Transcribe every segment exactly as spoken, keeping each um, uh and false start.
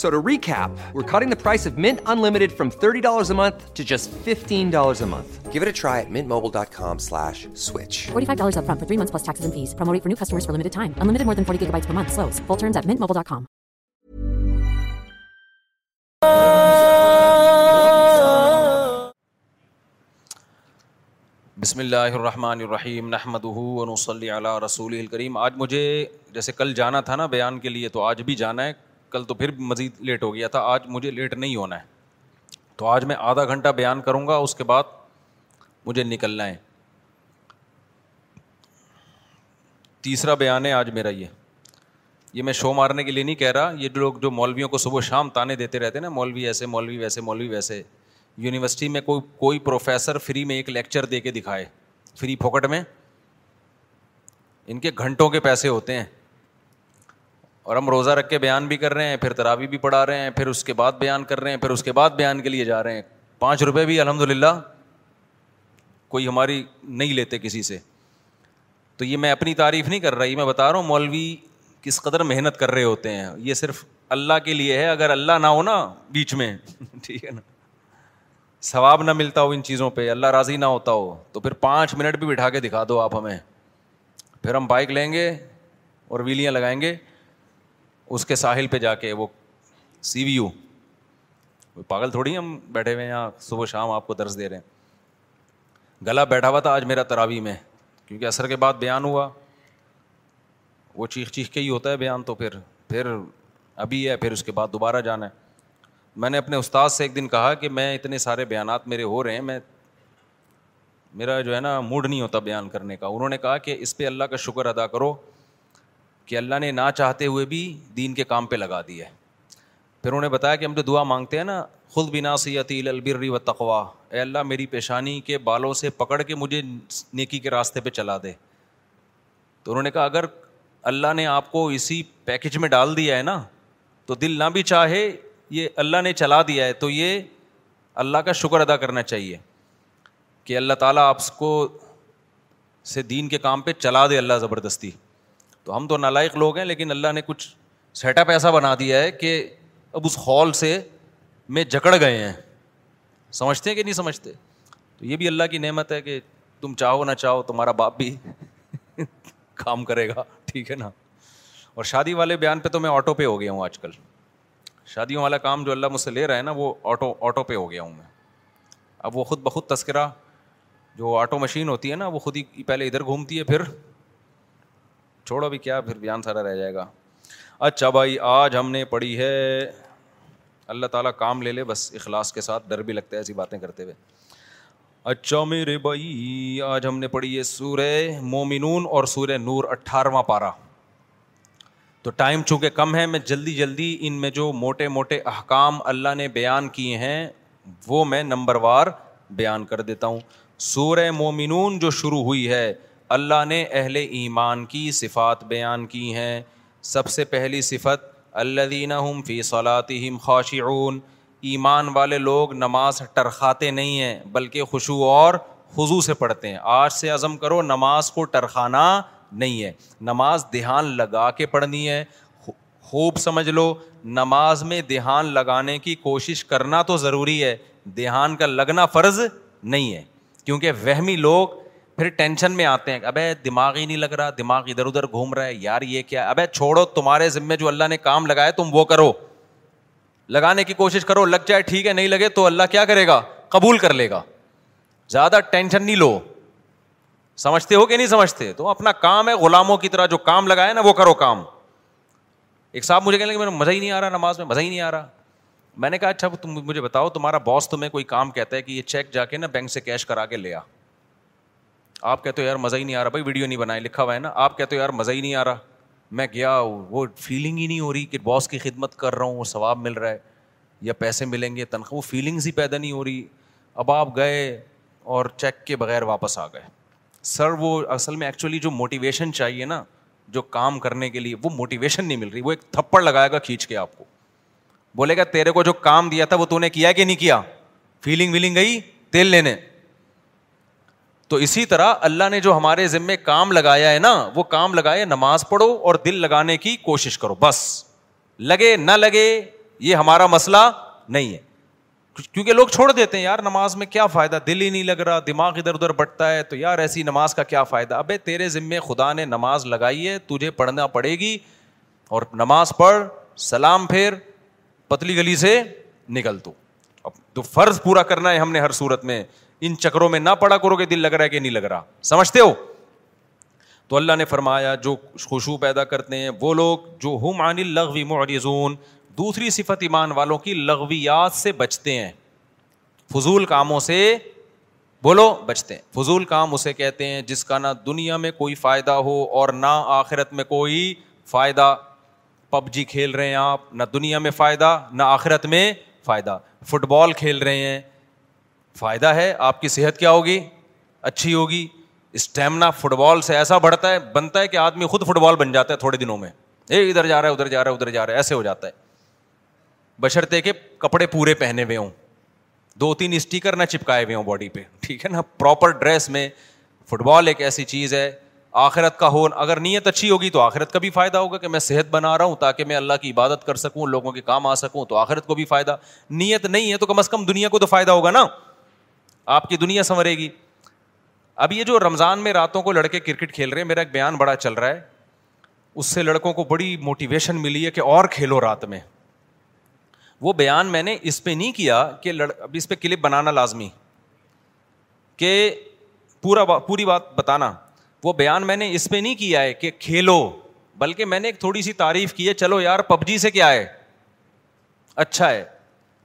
So to recap, we're cutting the price of Mint Unlimited from thirty dollars a month to just fifteen dollars a month. Give it a try at mintmobile.com slash switch. forty-five dollars up front for three months plus taxes and fees. Promo rate for new customers for limited time. Unlimited more than forty gigabytes per month. Slows full terms at mint mobile dot com. بسم اللہ الرحمن الرحیم نحمدہ ونصلی علی رسولہ الکریم. آج مجھے جیسے کل جانا تھا نا بیان کے لیے، تو آج بھی جانا ہے. کل تو پھر مزید لیٹ ہو گیا تھا، آج مجھے لیٹ نہیں ہونا ہے. تو آج میں آدھا گھنٹہ بیان کروں گا، اس کے بعد مجھے نکلنا ہے. تیسرا بیان ہے آج میرا. یہ یہ میں شو مارنے کے لیے نہیں کہہ رہا. یہ لوگ جو مولویوں کو صبح شام تانے دیتے رہتے ہیں نا، مولوی ایسے، مولوی ویسے، مولوی ویسے. یونیورسٹی میں کوئی کوئی پروفیسر فری میں ایک لیکچر دے کے دکھائے، فری پھوکٹ میں. ان کے گھنٹوں کے پیسے ہوتے ہیں، اور ہم روزہ رکھ کے بیان بھی کر رہے ہیں، پھر تراویح بھی پڑھا رہے ہیں، پھر اس کے بعد بیان کر رہے ہیں، پھر اس کے بعد بیان کے لیے جا رہے ہیں. پانچ روپے بھی الحمدللہ کوئی ہماری نہیں لیتے کسی سے. تو یہ میں اپنی تعریف نہیں کر رہا، یہ میں بتا رہا ہوں مولوی کس قدر محنت کر رہے ہوتے ہیں. یہ صرف اللہ کے لیے ہے، اگر اللہ نہ ہو نا بیچ میں، ٹھیک ہے نا، ثواب نہ ملتا ہو ان چیزوں پہ، اللہ راضی نہ ہوتا ہو، تو پھر پانچ منٹ بھی بٹھا کے دکھا دو آپ ہمیں، پھر ہم بائک لیں گے اور ویلیاں لگائیں گے اس کے ساحل پہ جا کے. وہ سی وی یو پاگل تھوڑی ہم بیٹھے ہوئے ہیں یہاں صبح شام آپ کو درس دے رہے ہیں. گلا بیٹھا ہوا تھا آج میرا تراویح میں، کیونکہ عصر کے بعد بیان ہوا. وہ چیخ چیخ کے ہی ہوتا ہے بیان، تو پھر پھر ابھی ہے، پھر اس کے بعد دوبارہ جانا ہے. میں نے اپنے استاد سے ایک دن کہا کہ میں اتنے سارے بیانات میرے ہو رہے ہیں، میں میرا جو ہے نا موڈ نہیں ہوتا بیان کرنے کا. انہوں نے کہا کہ اس پہ اللہ کا شکر ادا کرو کہ اللہ نے نہ چاہتے ہوئے بھی دین کے کام پہ لگا دیا ہے. پھر انہوں نے بتایا کہ ہم جو دعا مانگتے ہیں نا، خود بناصیتی الی البر والتقویٰ، اے اللہ میری پیشانی کے بالوں سے پکڑ کے مجھے نیکی کے راستے پہ چلا دے. تو انہوں نے کہا اگر اللہ نے آپ کو اسی پیکج میں ڈال دیا ہے نا، تو دل نہ بھی چاہے یہ اللہ نے چلا دیا ہے، تو یہ اللہ کا شکر ادا کرنا چاہیے کہ اللہ تعالیٰ آپ کو سے دین کے کام پہ چلا دے اللہ زبردستی. تو ہم تو نالائق لوگ ہیں، لیکن اللہ نے کچھ سیٹ اپ ایسا بنا دیا ہے کہ اب اس ہال سے میں جکڑ گئے ہیں. سمجھتے ہیں کہ نہیں سمجھتے؟ تو یہ بھی اللہ کی نعمت ہے کہ تم چاہو نہ چاہو تمہارا باپ بھی کام کرے گا، ٹھیک ہے نا. اور شادی والے بیان پہ تو میں آٹو پہ ہو گیا ہوں آج کل. شادیوں والا کام جو اللہ مجھ سے لے رہا ہے نا، وہ آٹو آٹو پہ ہو گیا ہوں میں. اب وہ خود بخود تذکرہ جو آٹو مشین ہوتی ہے نا، وہ خود ہی پہلے ادھر گھومتی ہے، پھر چھوڑو ابھی کیا، پھر بیان سارا رہ جائے گا. اچھا بھائی، آج ہم نے پڑھی ہے، اللہ تعالیٰ کام لے لے بس اخلاص کے ساتھ، ڈر بھی لگتا ہے ایسی باتیں کرتے ہوئے. اچھا میرے بھائی، آج ہم نے پڑھی ہے سورہ مومنون اور سورہ نور، اٹھارہواں پارہ. تو ٹائم چونکہ کم ہے، میں جلدی جلدی ان میں جو موٹے موٹے احکام اللہ نے بیان کیے ہیں وہ میں نمبر وار بیان کر دیتا ہوں. سورہ مومنون جو شروع ہوئی ہے، اللہ نے اہل ایمان کی صفات بیان کی ہیں. سب سے پہلی صفت، الذین ہم فی صلاتہم خاشعون، ایمان والے لوگ نماز ٹرخاتے نہیں ہیں بلکہ خشوع اور خضوع سے پڑھتے ہیں. آج سے عزم کرو نماز کو ٹرخانا نہیں ہے، نماز دھیان لگا کے پڑھنی ہے. خوب سمجھ لو، نماز میں دھیان لگانے کی کوشش کرنا تو ضروری ہے، دھیان کا لگنا فرض نہیں ہے. کیونکہ وہمی لوگ پھر ٹینشن میں آتے ہیں، ابے دماغ ہی نہیں لگ رہا، دماغ ادھر ادھر گھوم رہا ہے، یار یہ کیا. ابے چھوڑو، تمہارے ذمے جو اللہ نے کام لگایا تم وہ کرو، لگانے کی کوشش کرو، لگ جائے ٹھیک ہے، نہیں لگے تو اللہ کیا کرے گا، قبول کر لے گا. زیادہ ٹینشن نہیں لو. سمجھتے ہو کہ نہیں سمجھتے؟ تو اپنا کام ہے، غلاموں کی طرح جو کام لگایا نا وہ کرو کام. ایک صاحب مجھے کہنے لگے میرا مزہ ہی نہیں آ رہا نماز میں، مزہ ہی نہیں آ رہا. میں نے کہا اچھا تم مجھے بتاؤ، تمہارا باس تمہیں کوئی کام کہتا ہے کہ یہ چیک جا کے نا بینک سے کیش کرا کے لے آ، آپ کہتے ہو یار مزہ ہی نہیں آ رہا. بھائی ویڈیو نہیں بنائے، لکھا ہوا ہے نا، آپ کہتے ہو یار مزہ ہی نہیں آ رہا، میں گیا وہ فیلنگ ہی نہیں ہو رہی کہ باس کی خدمت کر رہا ہوں وہ ثواب مل رہا ہے یا پیسے ملیں گے تنخواہ، وہ فیلنگز ہی پیدا نہیں ہو رہی. اب آپ گئے اور چیک کے بغیر واپس آ گئے. سر وہ اصل میں ایکچولی جو موٹیویشن چاہیے نا، جو کام کرنے کے لیے وہ موٹیویشن نہیں مل رہی. وہ ایک تھپڑ لگائے گا کھینچ کے آپ کو, بولے گا تیرے کو جو کام دیا تھا وہ تو نے کیا کہ نہیں کیا, فیلنگ ویلنگ گئی تیل لینے. تو اسی طرح اللہ نے جو ہمارے ذمے کام لگایا ہے نا, وہ کام لگائے, نماز پڑھو اور دل لگانے کی کوشش کرو, بس لگے نہ لگے یہ ہمارا مسئلہ نہیں ہے. کیونکہ لوگ چھوڑ دیتے ہیں, یار نماز میں کیا فائدہ, دل ہی نہیں لگ رہا, دماغ ادھر ادھر بٹتا ہے, تو یار ایسی نماز کا کیا فائدہ. ابے تیرے ذمے خدا نے نماز لگائی ہے, تجھے پڑھنا پڑے گی, اور نماز پڑھ, سلام پھیر, پتلی گلی سے نکل. تو اب تو فرض پورا کرنا ہے ہم نے ہر صورت میں, ان چکروں میں نہ پڑا کرو کہ دل لگ رہا ہے کہ نہیں لگ رہا, سمجھتے ہو. تو اللہ نے فرمایا جو خشوع پیدا کرتے ہیں وہ لوگ جو ہم عن اللغو معرضون. دوسری صفت ایمان والوں کی, لغویات سے بچتے ہیں, فضول کاموں سے بولو بچتے ہیں. فضول کام اسے کہتے ہیں جس کا نہ دنیا میں کوئی فائدہ ہو اور نہ آخرت میں کوئی فائدہ. پب جی کھیل رہے ہیں آپ, نہ دنیا میں فائدہ نہ آخرت میں فائدہ. فٹ بال کھیل رہے ہیں, فائدہ ہے, آپ کی صحت کیا ہوگی, اچھی ہوگی. اسٹیمنا فٹ بال سے ایسا بڑھتا ہے بنتا ہے کہ آدمی خود فٹ بال بن جاتا ہے تھوڑے دنوں میں, اے ادھر جا رہا ہے ادھر جا رہا ہے ادھر جا رہا ہے, ایسے ہو جاتا ہے. بشرطے کہ کپڑے پورے پہنے ہوئے ہوں, دو تین اسٹیکر نہ چپکائے ہوئے ہوں باڈی پہ, ٹھیک ہے نا, پراپر ڈریس میں. فٹ بال ایک ایسی چیز ہے, آخرت کا ہو, اگر نیت اچھی ہوگی تو آخرت کا بھی فائدہ ہوگا کہ میں صحت بنا رہا ہوں تاکہ میں اللہ کی عبادت کر سکوں, لوگوں کے کام آ سکوں, تو آخرت کو بھی فائدہ. نیت نہیں ہے تو کم از کم دنیا کو تو فائدہ ہوگا نا, آپ کی دنیا سنورے گی. اب یہ جو رمضان میں راتوں کو لڑکے کرکٹ کھیل رہے ہیں, میرا ایک بیان بڑا چل رہا ہے, اس سے لڑکوں کو بڑی موٹیویشن ملی ہے کہ اور کھیلو رات میں. وہ بیان میں نے اس پہ نہیں کیا کہ لڑ... اب اس پہ کلپ بنانا لازمی, کہ پورا با... پوری بات بتانا. وہ بیان میں نے اس پہ نہیں کیا ہے کہ کھیلو, بلکہ میں نے ایک تھوڑی سی تعریف کی ہے, چلو یار پب جی سے کیا ہے, اچھا ہے,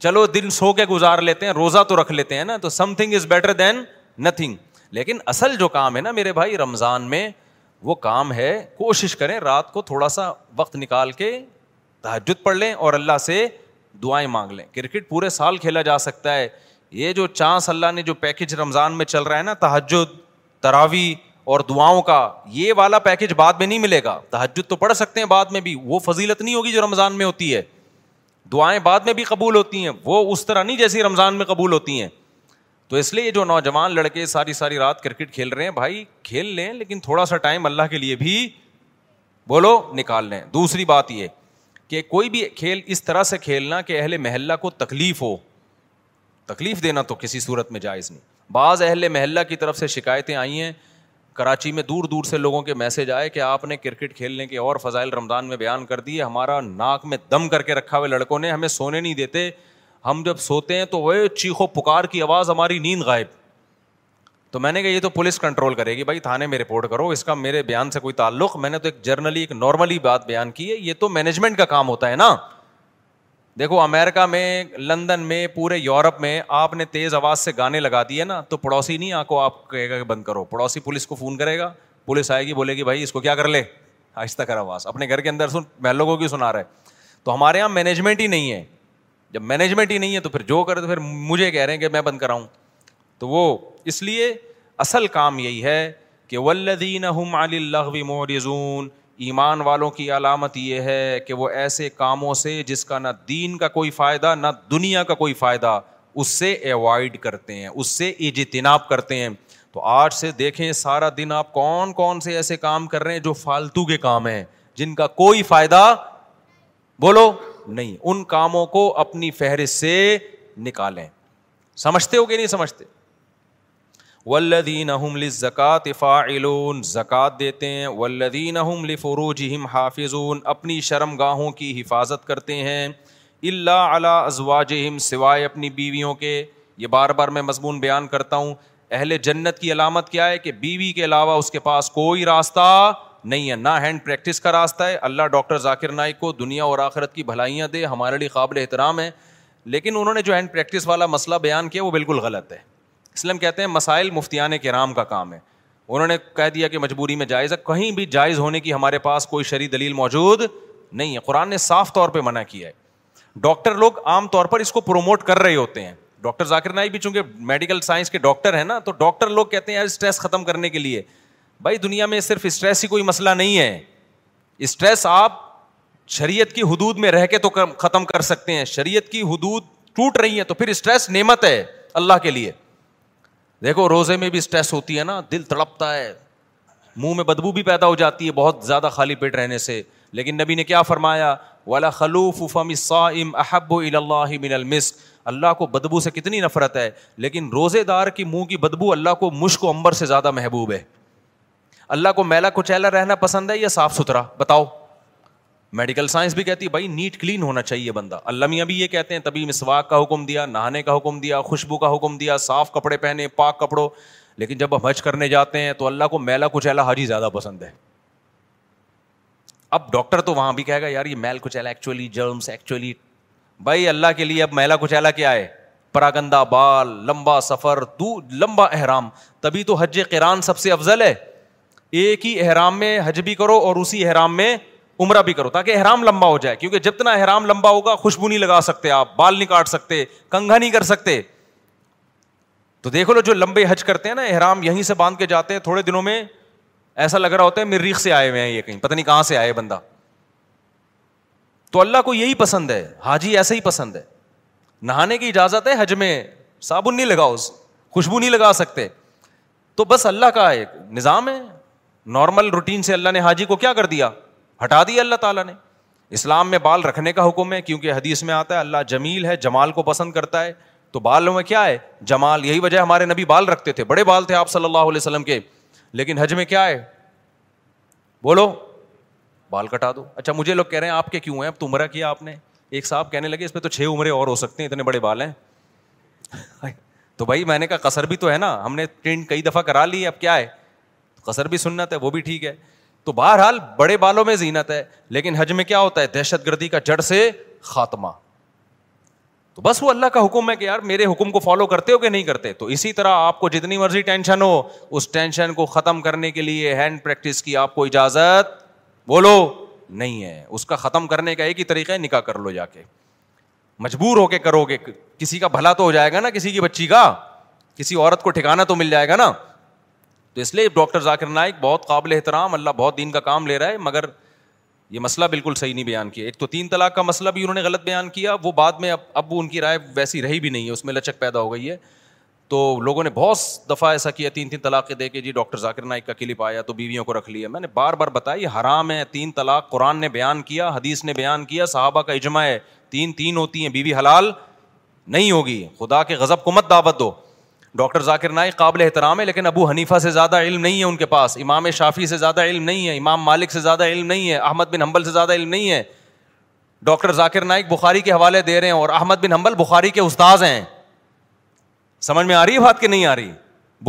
چلو دن سو کے گزار لیتے ہیں, روزہ تو رکھ لیتے ہیں نا, تو something is better than nothing. لیکن اصل جو کام ہے نا میرے بھائی رمضان میں, وہ کام ہے کوشش کریں رات کو تھوڑا سا وقت نکال کے تہجد پڑھ لیں اور اللہ سے دعائیں مانگ لیں. کرکٹ پورے سال کھیلا جا سکتا ہے, یہ جو چانس اللہ نے جو پیکج رمضان میں چل رہا ہے نا, تہجد, تراوی اور دعاؤں کا, یہ والا پیکج بعد میں نہیں ملے گا. تہجد تو پڑھ سکتے ہیں بعد میں بھی, وہ فضیلت نہیں ہوگی جو رمضان میں ہوتی ہے. دعائیں بعد میں بھی قبول ہوتی ہیں, وہ اس طرح نہیں جیسی رمضان میں قبول ہوتی ہیں. تو اس لیے جو نوجوان لڑکے ساری ساری رات کرکٹ کھیل رہے ہیں, بھائی کھیل لیں لیکن تھوڑا سا ٹائم اللہ کے لیے بھی بولو نکال لیں. دوسری بات یہ کہ کوئی بھی کھیل اس طرح سے کھیلنا کہ اہل محلہ کو تکلیف ہو, تکلیف دینا تو کسی صورت میں جائز نہیں. بعض اہل محلہ کی طرف سے شکایتیں آئی ہیں, کراچی میں دور دور سے لوگوں کے میسج آئے کہ آپ نے کرکٹ کھیلنے کے اور فضائل رمضان میں بیان کر دیے, ہمارا ناک میں دم کر کے رکھا ہوئے لڑکوں نے, ہمیں سونے نہیں دیتے, ہم جب سوتے ہیں تو وہ چیخو پکار کی آواز, ہماری نیند غائب. تو میں نے کہا یہ تو پولیس کنٹرول کرے گی, بھائی تھانے میں رپورٹ کرو, اس کا میرے بیان سے کوئی تعلق. میں نے تو ایک جرنلی ایک نارملی بات بیان کی ہے, یہ تو مینجمنٹ کا کام ہوتا ہے نا. دیکھو امریکہ میں, لندن میں, پورے یورپ میں آپ نے تیز آواز سے گانے لگا دیے نا, تو پڑوسی نہیں آ کو آپ کہے گا کہ بند کرو, پڑوسی پولیس کو فون کرے گا, پولیس آئے گی بولے گی بھائی اس کو کیا کر لے, آہستہ کر آواز, اپنے گھر کے اندر سن, محلوں کو کیوں سنا رہا ہے. تو ہمارے یہاں مینجمنٹ ہی نہیں ہے, جب مینجمنٹ ہی نہیں ہے تو پھر جو کرے, تو پھر مجھے کہہ رہے ہیں کہ میں بند کراؤں. تو وہ اس لیے اصل کام یہی ہے کہ والذین هم عن اللغو معرضون, ایمان والوں کی علامت یہ ہے کہ وہ ایسے کاموں سے جس کا نہ دین کا کوئی فائدہ نہ دنیا کا کوئی فائدہ, اس سے ایوائڈ کرتے ہیں, اس سے اجتناب کرتے ہیں. تو آج سے دیکھیں سارا دن آپ کون کون سے ایسے کام کر رہے ہیں جو فالتو کے کام ہیں, جن کا کوئی فائدہ بولو نہیں, ان کاموں کو اپنی فہرست سے نکالیں. سمجھتے ہو کہ نہیں سمجھتے. والذین هم للزکاۃ فاعلون, زکوٰۃ دیتے ہیں. والذین هم لفروجہم حافظون, اپنی شرم گاہوں کی حفاظت کرتے ہیں. الا علی ازواجہم, سوائے اپنی بیویوں کے. یہ بار بار میں مضمون بیان کرتا ہوں, اہل جنت کی علامت کیا ہے کہ بیوی کے علاوہ اس کے پاس کوئی راستہ نہیں ہے, نہ ہینڈ پریکٹس کا راستہ ہے. اللہ ڈاکٹر ذاکر نائک کو دنیا اور آخرت کی بھلائیاں دے, ہمارے لیے قابل احترام ہے, لیکن انہوں نے جو ہینڈ پریکٹس والا مسئلہ بیان کیا وہ بالکل غلط ہے. اسلم کہتے ہیں مسائل مفتیان کرام کا کام ہے. انہوں نے کہہ دیا کہ مجبوری میں جائز ہے, کہیں بھی جائز ہونے کی ہمارے پاس کوئی شرعی دلیل موجود نہیں ہے. قرآن نے صاف طور پہ منع کیا ہے. ڈاکٹر لوگ عام طور پر اس کو پروموٹ کر رہے ہوتے ہیں. ڈاکٹر ذاکر نائک بھی چونکہ میڈیکل سائنس کے ڈاکٹر ہیں نا, تو ڈاکٹر لوگ کہتے ہیں یار اسٹریس ختم کرنے کے لیے. بھائی دنیا میں صرف اسٹریس ہی کوئی مسئلہ نہیں ہے, اسٹریس آپ شریعت کی حدود میں رہ کے تو ختم کر سکتے ہیں. شریعت کی حدود ٹوٹ رہی ہیں تو پھر اسٹریس نعمت ہے اللہ کے لیے. دیکھو روزے میں بھی اسٹریس ہوتی ہے نا, دل تڑپتا ہے, منہ میں بدبو بھی پیدا ہو جاتی ہے بہت زیادہ خالی پیٹ رہنے سے. لیکن نبی نے کیا فرمایا, ولا خلوف فم الصائم احب الى الله من المسك. اللہ کو بدبو سے کتنی نفرت ہے, لیکن روزے دار کی منہ کی بدبو اللہ کو مشک و عنبر سے زیادہ محبوب ہے. اللہ کو میلا کچیلا رہنا پسند ہے یا صاف ستھرا, بتاؤ. میڈیکل سائنس بھی کہتی ہے بھائی نیٹ کلین ہونا چاہیے بندہ. اللہ میاں بھی یہ کہتے ہیں, تبھی مسواک کا حکم دیا, نہانے کا حکم دیا, خوشبو کا حکم دیا, صاف کپڑے پہنے, پاک کپڑوں. لیکن جب ہم حج کرنے جاتے ہیں تو اللہ کو میلا کچیلا حاجی زیادہ پسند ہے. اب ڈاکٹر تو وہاں بھی کہے گا یار یہ میل کچیلا ایکچولی جرمس ایکچولی. بھائی اللہ کے لیے اب میلا کچیلا کیا ہے, پراگندہ بال, لمبا سفر, لمبا احرام. تبھی تو حج قران سب سے افضل ہے, ایک ہی احرام میں حج بھی کرو اور اسی احرام میں عمرہ بھی کرو تاکہ احرام لمبا ہو جائے. کیونکہ جتنا احرام لمبا ہوگا خوشبو نہیں لگا سکتے آپ, بال نہیں کاٹ سکتے, کنگھا نہیں کر سکتے. تو دیکھو لو جو لمبے حج کرتے ہیں نا, احرام یہیں سے باندھ کے جاتے ہیں, تھوڑے دنوں میں ایسا لگ رہا ہوتا ہے مریخ سے آئے ہوئے ہیں یہ, کہیں پتہ نہیں کہاں سے آئے بندہ. تو اللہ کو یہی پسند ہے, حاجی ایسے ہی پسند ہے. نہانے کی اجازت ہے حج میں, صابن نہیں لگاؤ, خوشبو نہیں لگا سکتے. تو بس اللہ کا ایک نظام ہے, نارمل روٹین سے اللہ نے حاجی کو کیا کر دیا, ہٹا دیا اللہ تعالیٰ نے. اسلام میں بال رکھنے کا حکم ہے کیونکہ حدیث میں آتا ہے اللہ جمیل ہے, جمال کو پسند کرتا ہے. تو بال میں کیا ہے جمال, یہی وجہ ہمارے نبی بال رکھتے تھے, بڑے بال تھے آپ صلی اللہ علیہ وسلم کے. لیکن حج میں کیا ہے, بولو بال کٹا دو. اچھا مجھے لوگ کہہ رہے ہیں آپ کے کیوں ہیں, اب تو عمرہ کیا آپ نے. ایک صاحب کہنے لگے اس پہ تو چھ عمرے اور ہو سکتے ہیں, اتنے بڑے بال ہیں. تو بھائی میں نے کہا قصر بھی تو ہے نا, ہم نے ٹرینڈ کئی دفعہ کرا لی, اب کیا ہے قصر بھی سنت ہے, وہ بھی ٹھیک ہے. تو بہرحال بڑے بالوں میں زینت ہے, لیکن حج میں کیا ہوتا ہے دہشت گردی کا جڑ سے خاتمہ. تو بس وہ اللہ کا حکم ہے کہ یار میرے حکم کو فالو کرتے ہو کہ نہیں کرتے. تو اسی طرح آپ کو جتنی مرضی ٹینشن ہو, اس ٹینشن کو ختم کرنے کے لیے ہینڈ پریکٹس کی آپ کو اجازت بولو نہیں ہے. اس کا ختم کرنے کا ایک ہی طریقہ ہے, نکاح کر لو جا کے, مجبور ہو کے کرو گے, کسی کا بھلا تو ہو جائے گا نا, کسی کی بچی کا, کسی عورت کو ٹھکانا تو مل جائے گا نا. تو اس لیے ڈاکٹر ذاکر نائک بہت قابل احترام, اللہ بہت دین کا کام لے رہا ہے, مگر یہ مسئلہ بالکل صحیح نہیں بیان کیا. ایک تو تین طلاق کا مسئلہ بھی انہوں نے غلط بیان کیا, وہ بعد میں اب اب ان کی رائے ویسی رہی بھی نہیں ہے, اس میں لچک پیدا ہو گئی ہے. تو لوگوں نے بہت دفعہ ایسا کیا, تین تین طلاق دے کے جی ڈاکٹر ذاکر نائک کا کلپ آیا تو بیویوں کو رکھ لیا. میں نے بار بار بتایا یہ حرام ہے. تین طلاق قرآن نے بیان کیا, حدیث نے بیان کیا, صحابہ کا اجماع ہے, تین تین ہوتی ہیں, بیوی حلال نہیں ہوگی. خدا کے غضب کو مت دعوت دو. ڈاکٹر ذاکر نائک قابل احترام ہے, لیکن ابو حنیفہ سے زیادہ علم نہیں ہے ان کے پاس, امام شافی سے زیادہ علم نہیں ہے, امام مالک سے زیادہ علم نہیں ہے, احمد بن حنبل سے زیادہ علم نہیں ہے. ڈاکٹر ذاکر نائک بخاری کے حوالے دے رہے ہیں, اور احمد بن حنبل بخاری کے استاد ہیں. سمجھ میں آ رہی ہے بات کہ نہیں آ رہی؟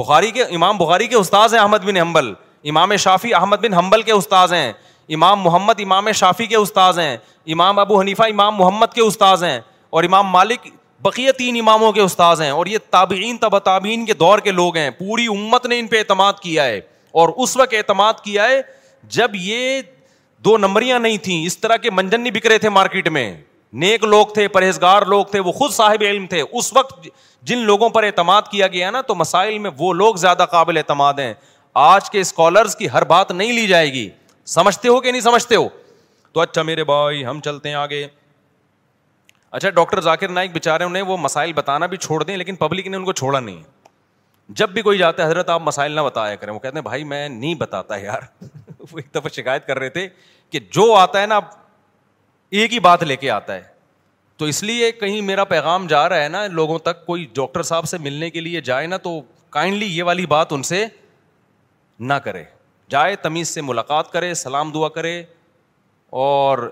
بخاری کے امام بخاری کے استاد ہیں احمد بن حنبل, امام شافی احمد بن حنبل کے استاد ہیں, امام محمد امام شافی کے استاد ہیں, امام ابو حنیفہ امام محمد کے استاد ہیں, اور امام مالک بقیہ تین اماموں کے استاذ ہیں. اور یہ تابعین تبع تابعین کے دور کے لوگ ہیں. پوری امت نے ان پہ اعتماد کیا ہے, اور اس وقت اعتماد کیا ہے جب یہ دو نمبریاں نہیں تھیں, اس طرح کے منجن نہیں بک رہے تھے مارکیٹ میں. نیک لوگ تھے, پرہیزگار لوگ تھے, وہ خود صاحب علم تھے. اس وقت جن لوگوں پر اعتماد کیا گیا نا, تو مسائل میں وہ لوگ زیادہ قابل اعتماد ہیں. آج کے اسکالرز کی ہر بات نہیں لی جائے گی, سمجھتے ہو کہ نہیں سمجھتے ہو. تو اچھا میرے بھائی ہم چلتے ہیں آگے. اچھا ڈاکٹر ذاکر نائک بےچارے انہیں وہ مسائل بتانا بھی چھوڑ دیں, لیکن پبلک نے ان کو چھوڑا نہیں. جب بھی کوئی جاتا ہے حضرت آپ مسائل نہ بتایا کریں, وہ کہتے ہیں بھائی میں نہیں بتاتا یار. وہ ایک دفعہ شکایت کر رہے تھے کہ جو آتا ہے نا ایک ہی بات لے کے آتا ہے. تو اس لیے کہیں میرا پیغام جا رہا ہے نا لوگوں تک, کوئی ڈاکٹر صاحب سے ملنے کے لیے جائے نا تو کائنڈلی یہ والی بات ان سے نہ کرے. جائے تمیز سے ملاقات کرے, سلام دعا کرے, اور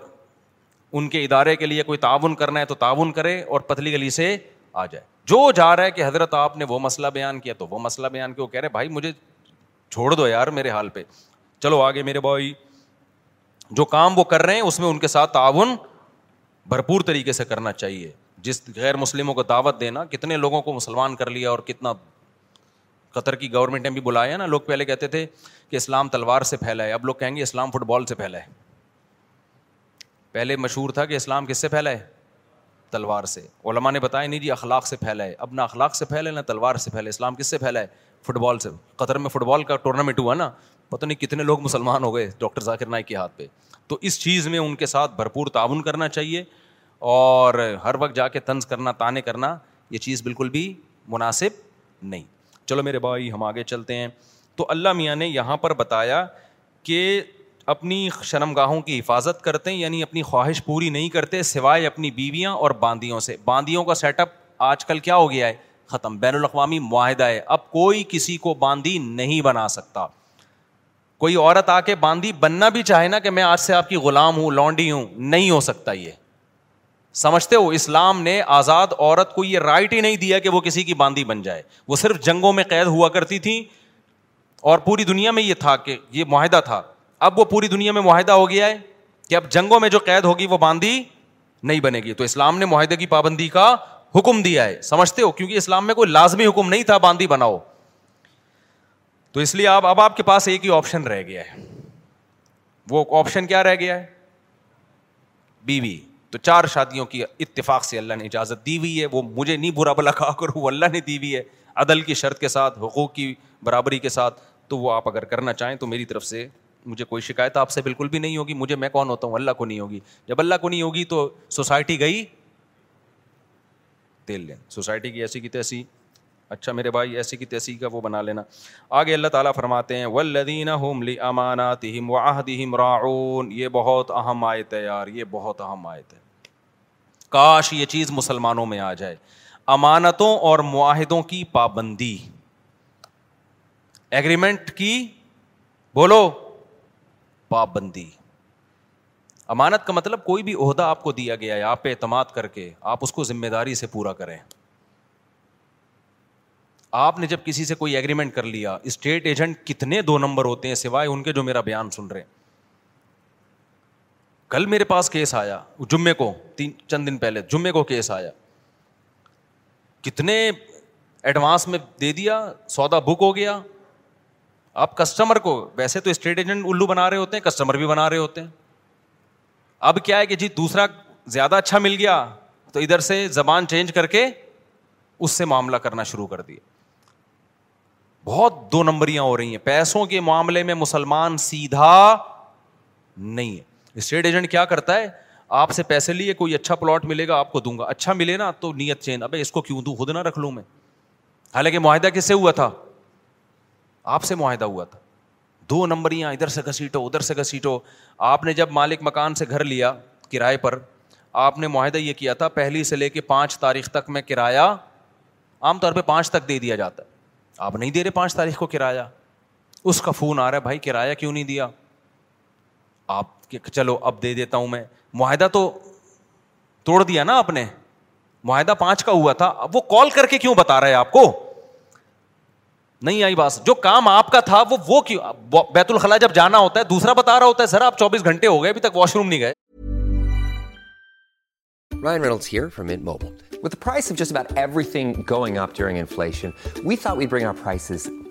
ان کے ادارے کے لیے کوئی تعاون کرنا ہے تو تعاون کرے, اور پتلی گلی سے آ جائے. جو جا رہا ہے کہ حضرت آپ نے وہ مسئلہ بیان کیا تو وہ مسئلہ بیان کیا, وہ کہہ رہے بھائی مجھے چھوڑ دو یار میرے حال پہ. چلو آگے میرے بھائی, جو کام وہ کر رہے ہیں اس میں ان کے ساتھ تعاون بھرپور طریقے سے کرنا چاہیے. جس غیر مسلموں کو دعوت دینا, کتنے لوگوں کو مسلمان کر لیا, اور کتنا قطر کی گورنمنٹ نے بھی بلایا نا. لوگ پہلے کہتے تھے کہ اسلام تلوار سے پھیلا ہے, اب لوگ کہیں گے اسلام فٹ بال سے پھیلا ہے. پہلے مشہور تھا کہ اسلام کس سے پھیلا ہے, تلوار سے. علماء نے بتایا نہیں جی اخلاق سے پھیلا ہے. اب نہ اخلاق سے پھیلا ہے نہ تلوار سے پھیلا ہے, اسلام کس سے پھیلا ہے, فٹ بال سے. قطر میں فٹ بال کا ٹورنامنٹ ہوا نا, پتہ نہیں کتنے لوگ مسلمان ہو گئے ڈاکٹر ذاکر نائک کے ہاتھ پہ. تو اس چیز میں ان کے ساتھ بھرپور تعاون کرنا چاہیے, اور ہر وقت جا کے طنز کرنا, طانے کرنا, یہ چیز بالکل بھی مناسب نہیں. چلو میرے بھائی ہم آگے چلتے ہیں. تو اللہ میاں نے یہاں پر بتایا کہ اپنی شرمگاہوں کی حفاظت کرتے ہیں, یعنی اپنی خواہش پوری نہیں کرتے سوائے اپنی بیویاں اور باندیوں سے. باندیوں کا سیٹ اپ آج کل کیا ہو گیا ہے, ختم, بین الاقوامی معاہدہ ہے, اب کوئی کسی کو باندی نہیں بنا سکتا. کوئی عورت آ کے باندی بننا بھی چاہے نا کہ میں آج سے آپ کی غلام ہوں, لونڈی ہوں, نہیں ہو سکتا. یہ سمجھتے ہو اسلام نے آزاد عورت کو یہ رائٹ ہی نہیں دیا کہ وہ کسی کی باندی بن جائے. وہ صرف جنگوں میں قید ہوا کرتی تھیں, اور پوری دنیا میں یہ تھا کہ یہ معاہدہ تھا. اب وہ پوری دنیا میں معاہدہ ہو گیا ہے کہ اب جنگوں میں جو قید ہوگی وہ باندی نہیں بنے گی. تو اسلام نے معاہدے کی پابندی کا حکم دیا ہے, سمجھتے ہو, کیونکہ اسلام میں کوئی لازمی حکم نہیں تھا باندی بناؤ. تو اس لیے آپ اب آپ کے پاس ایک ہی آپشن رہ گیا ہے. وہ آپشن کیا رہ گیا ہے؟ بیوی. تو چار شادیوں کی اتفاق سے اللہ نے اجازت دی ہوئی ہے, وہ مجھے نہیں برا بلا کہا کروں, وہ اللہ نے دی ہوئی ہے عدل کی شرط کے ساتھ, حقوق کی برابری کے ساتھ. تو وہ آپ اگر کرنا چاہیں تو میری طرف سے مجھے کوئی شکایت آپ سے بالکل بھی نہیں ہوگی. مجھے, میں کون ہوتا ہوں, اللہ کو نہیں ہوگی. جب اللہ کو نہیں ہوگی تو سوسائٹی گئی تیل لیں, سوسائٹی کی ایسی کی تیسی. اچھا میرے بھائی, ایسی کی تیسی کا وہ بنا لینا. آگے اللہ تعالیٰ فرماتے ہیں والذین هم لاماناتهم وعهدهم راعون. یہ بہت اہم آیت ہے یار, یہ بہت اہم آیت ہے. کاش یہ چیز مسلمانوں میں آ جائے, امانتوں اور معاہدوں کی پابندی, ایگریمنٹ کی بولو پابندی. امانت کا مطلب کوئی بھی عہدہ آپ کو دیا گیا ہے, آپ پہ اعتماد کر کے آپ اس کو ذمہ داری سے پورا کریں. آپ نے جب کسی سے کوئی ایگریمنٹ کر لیا, اسٹیٹ ایجنٹ کتنے دو نمبر ہوتے ہیں سوائے ان کے جو میرا بیان سن رہے ہیں. کل میرے پاس کیس آیا جمعے کو, تین چند دن پہلے جمعے کو کیس آیا. کتنے ایڈوانس میں دے دیا, سودا بک ہو گیا. آپ کسٹمر کو, ویسے تو اسٹیٹ ایجنٹ الو بنا رہے ہوتے ہیں, کسٹمر بھی بنا رہے ہوتے ہیں. اب کیا ہے کہ جی دوسرا زیادہ اچھا مل گیا تو ادھر سے زبان چینج کر کے اس سے معاملہ کرنا شروع کر دیا. بہت دو نمبریاں ہو رہی ہیں پیسوں کے معاملے میں. مسلمان سیدھا نہیں ہے. اسٹیٹ ایجنٹ کیا کرتا ہے, آپ سے پیسے لیے, کوئی اچھا پلاٹ ملے گا آپ کو دوں گا, اچھا ملے نا تو نیت چینج, ابے اس کو کیوں دوں, خود نہ رکھ لوں میں. حالانکہ معاہدہ کس سے ہوا تھا, آپ سے معاہدہ ہوا تھا. دو نمبریاں, ادھر سے گھسیٹو ادھر سے گھسیٹو. آپ نے جب مالک مکان سے گھر لیا کرائے پر, آپ نے معاہدہ یہ کیا تھا پہلی سے لے کے پانچ تاریخ تک میں کرایہ, عام طور پہ پانچ تک دے دیا جاتا ہے. آپ نہیں دے رہے پانچ تاریخ کو کرایہ, اس کا فون آ رہا ہے بھائی کرایہ کیوں نہیں دیا آپ کے, چلو اب دے دیتا ہوں میں. معاہدہ تو توڑ دیا نا آپ نے, معاہدہ پانچ کا ہوا تھا. اب وہ کال کر کے کیوں بتا رہا ہے آپ کو, نہیں آئی بات. جو کام آپ کا تھا وہ وہ کیوں, بیت الخلاء جب جانا ہوتا ہے دوسرا بتا رہا ہوتا ہے سر آپ چوبیس گھنٹے ہو گئے ابھی تک واش روم نہیں گئے. Ryan Reynolds here from Mint Mobile. With the price of just about everything going up during inflation, we thought we'd bring our prices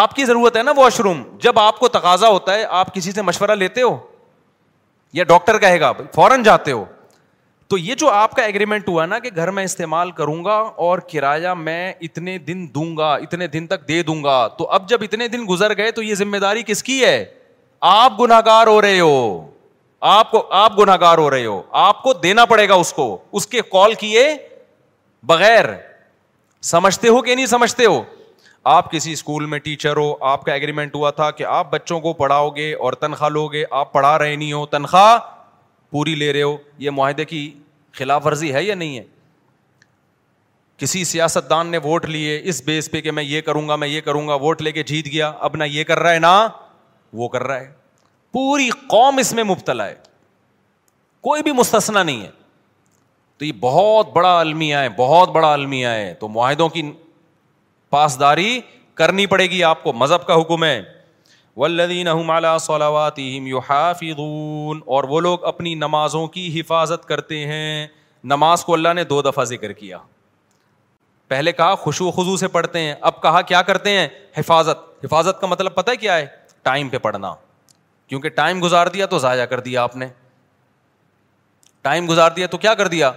آپ کی ضرورت ہے نا واش روم. جب آپ کو تقاضا ہوتا ہے آپ کسی سے مشورہ لیتے ہو یا ڈاکٹر کہے گا فوراً جاتے ہو. تو یہ جو آپ کا ایگریمنٹ ہوا نا کہ گھر میں استعمال کروں گا اور کرایہ میں اتنے دن دوں گا, اتنے دن تک دے دوں گا, تو اب جب اتنے دن گزر گئے تو یہ ذمہ داری کس کی ہے؟ آپ گناہ گار ہو رہے ہو, آپ کو آپ گناہ گار ہو رہے ہو. آپ کو دینا پڑے گا اس کو, اس کے کال کیے بغیر. سمجھتے ہو کہ نہیں سمجھتے ہو؟ آپ کسی اسکول میں ٹیچر ہو, آپ کا ایگریمنٹ ہوا تھا کہ آپ بچوں کو پڑھاؤ گے اور تنخواہ لو گے. آپ پڑھا رہے نہیں ہو, تنخواہ پوری لے رہے ہو. یہ معاہدے کی خلاف ورزی ہے یا نہیں ہے؟ کسی سیاست دان نے ووٹ لیے اس بیس پہ کہ میں یہ کروں گا, میں یہ کروں گا, ووٹ لے کے جیت گیا. اب نہ یہ کر رہا ہے نہ وہ کر رہا ہے. پوری قوم اس میں مبتلا ہے, کوئی بھی مستثنا نہیں ہے. تو یہ بہت بڑا المیہ ہے, بہت بڑا المیہ ہے. تو معاہدوں کی پاسداری کرنی پڑے گی آپ کو, مذہب کا حکم ہے. والذین هم علی صلواتهم یحافظون، اور وہ لوگ اپنی نمازوں کی حفاظت کرتے ہیں. نماز کو اللہ نے دو دفعہ ذکر کیا، پہلے کہا خشوع خضوع سے پڑھتے ہیں، اب کہا کیا کرتے ہیں، حفاظت. حفاظت کا مطلب پتہ ہے کیا ہے؟ ٹائم پہ پڑھنا، کیونکہ ٹائم گزار دیا تو ضائع کر دیا آپ نے، ٹائم گزار دیا تو کیا کر دیا،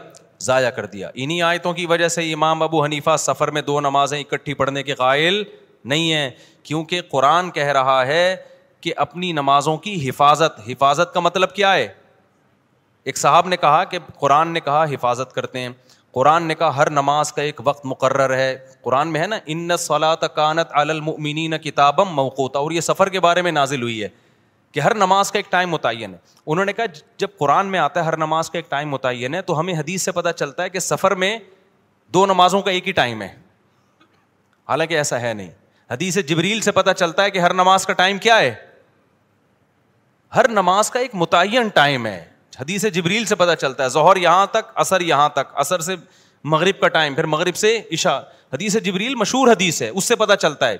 ضائع کر دیا. انہی آیتوں کی وجہ سے امام ابو حنیفہ سفر میں دو نمازیں اکٹھی پڑھنے کے قائل نہیں ہیں، کیونکہ قرآن کہہ رہا ہے کہ اپنی نمازوں کی حفاظت. حفاظت کا مطلب کیا ہے؟ ایک صاحب نے کہا کہ قرآن نے کہا حفاظت کرتے ہیں، قرآن نے کہا ہر نماز کا ایک وقت مقرر ہے، قرآن میں ہے نا ان الصلاة کانت علی المؤمنین کتابا موقوتا، اور یہ سفر کے بارے میں نازل ہوئی ہے کہ ہر نماز کا ایک ٹائم متعین ہے. انہوں نے کہا جب قرآن میں آتا ہے ہر نماز کا ایک ٹائم متعین ہے تو ہمیں حدیث سے پتہ چلتا ہے کہ سفر میں دو نمازوں کا ایک ہی ٹائم ہے، حالانکہ ایسا ہے نہیں. حدیث جبریل سے پتہ چلتا ہے کہ ہر نماز کا ٹائم کیا ہے، ہر نماز کا ایک متعین ٹائم ہے. حدیث جبریل سے پتہ چلتا ہے ظہر یہاں تک، عصر یہاں تک، عصر سے مغرب کا ٹائم، پھر مغرب سے عشاء. حدیث جبریل مشہور حدیث ہے، اس سے پتہ چلتا ہے.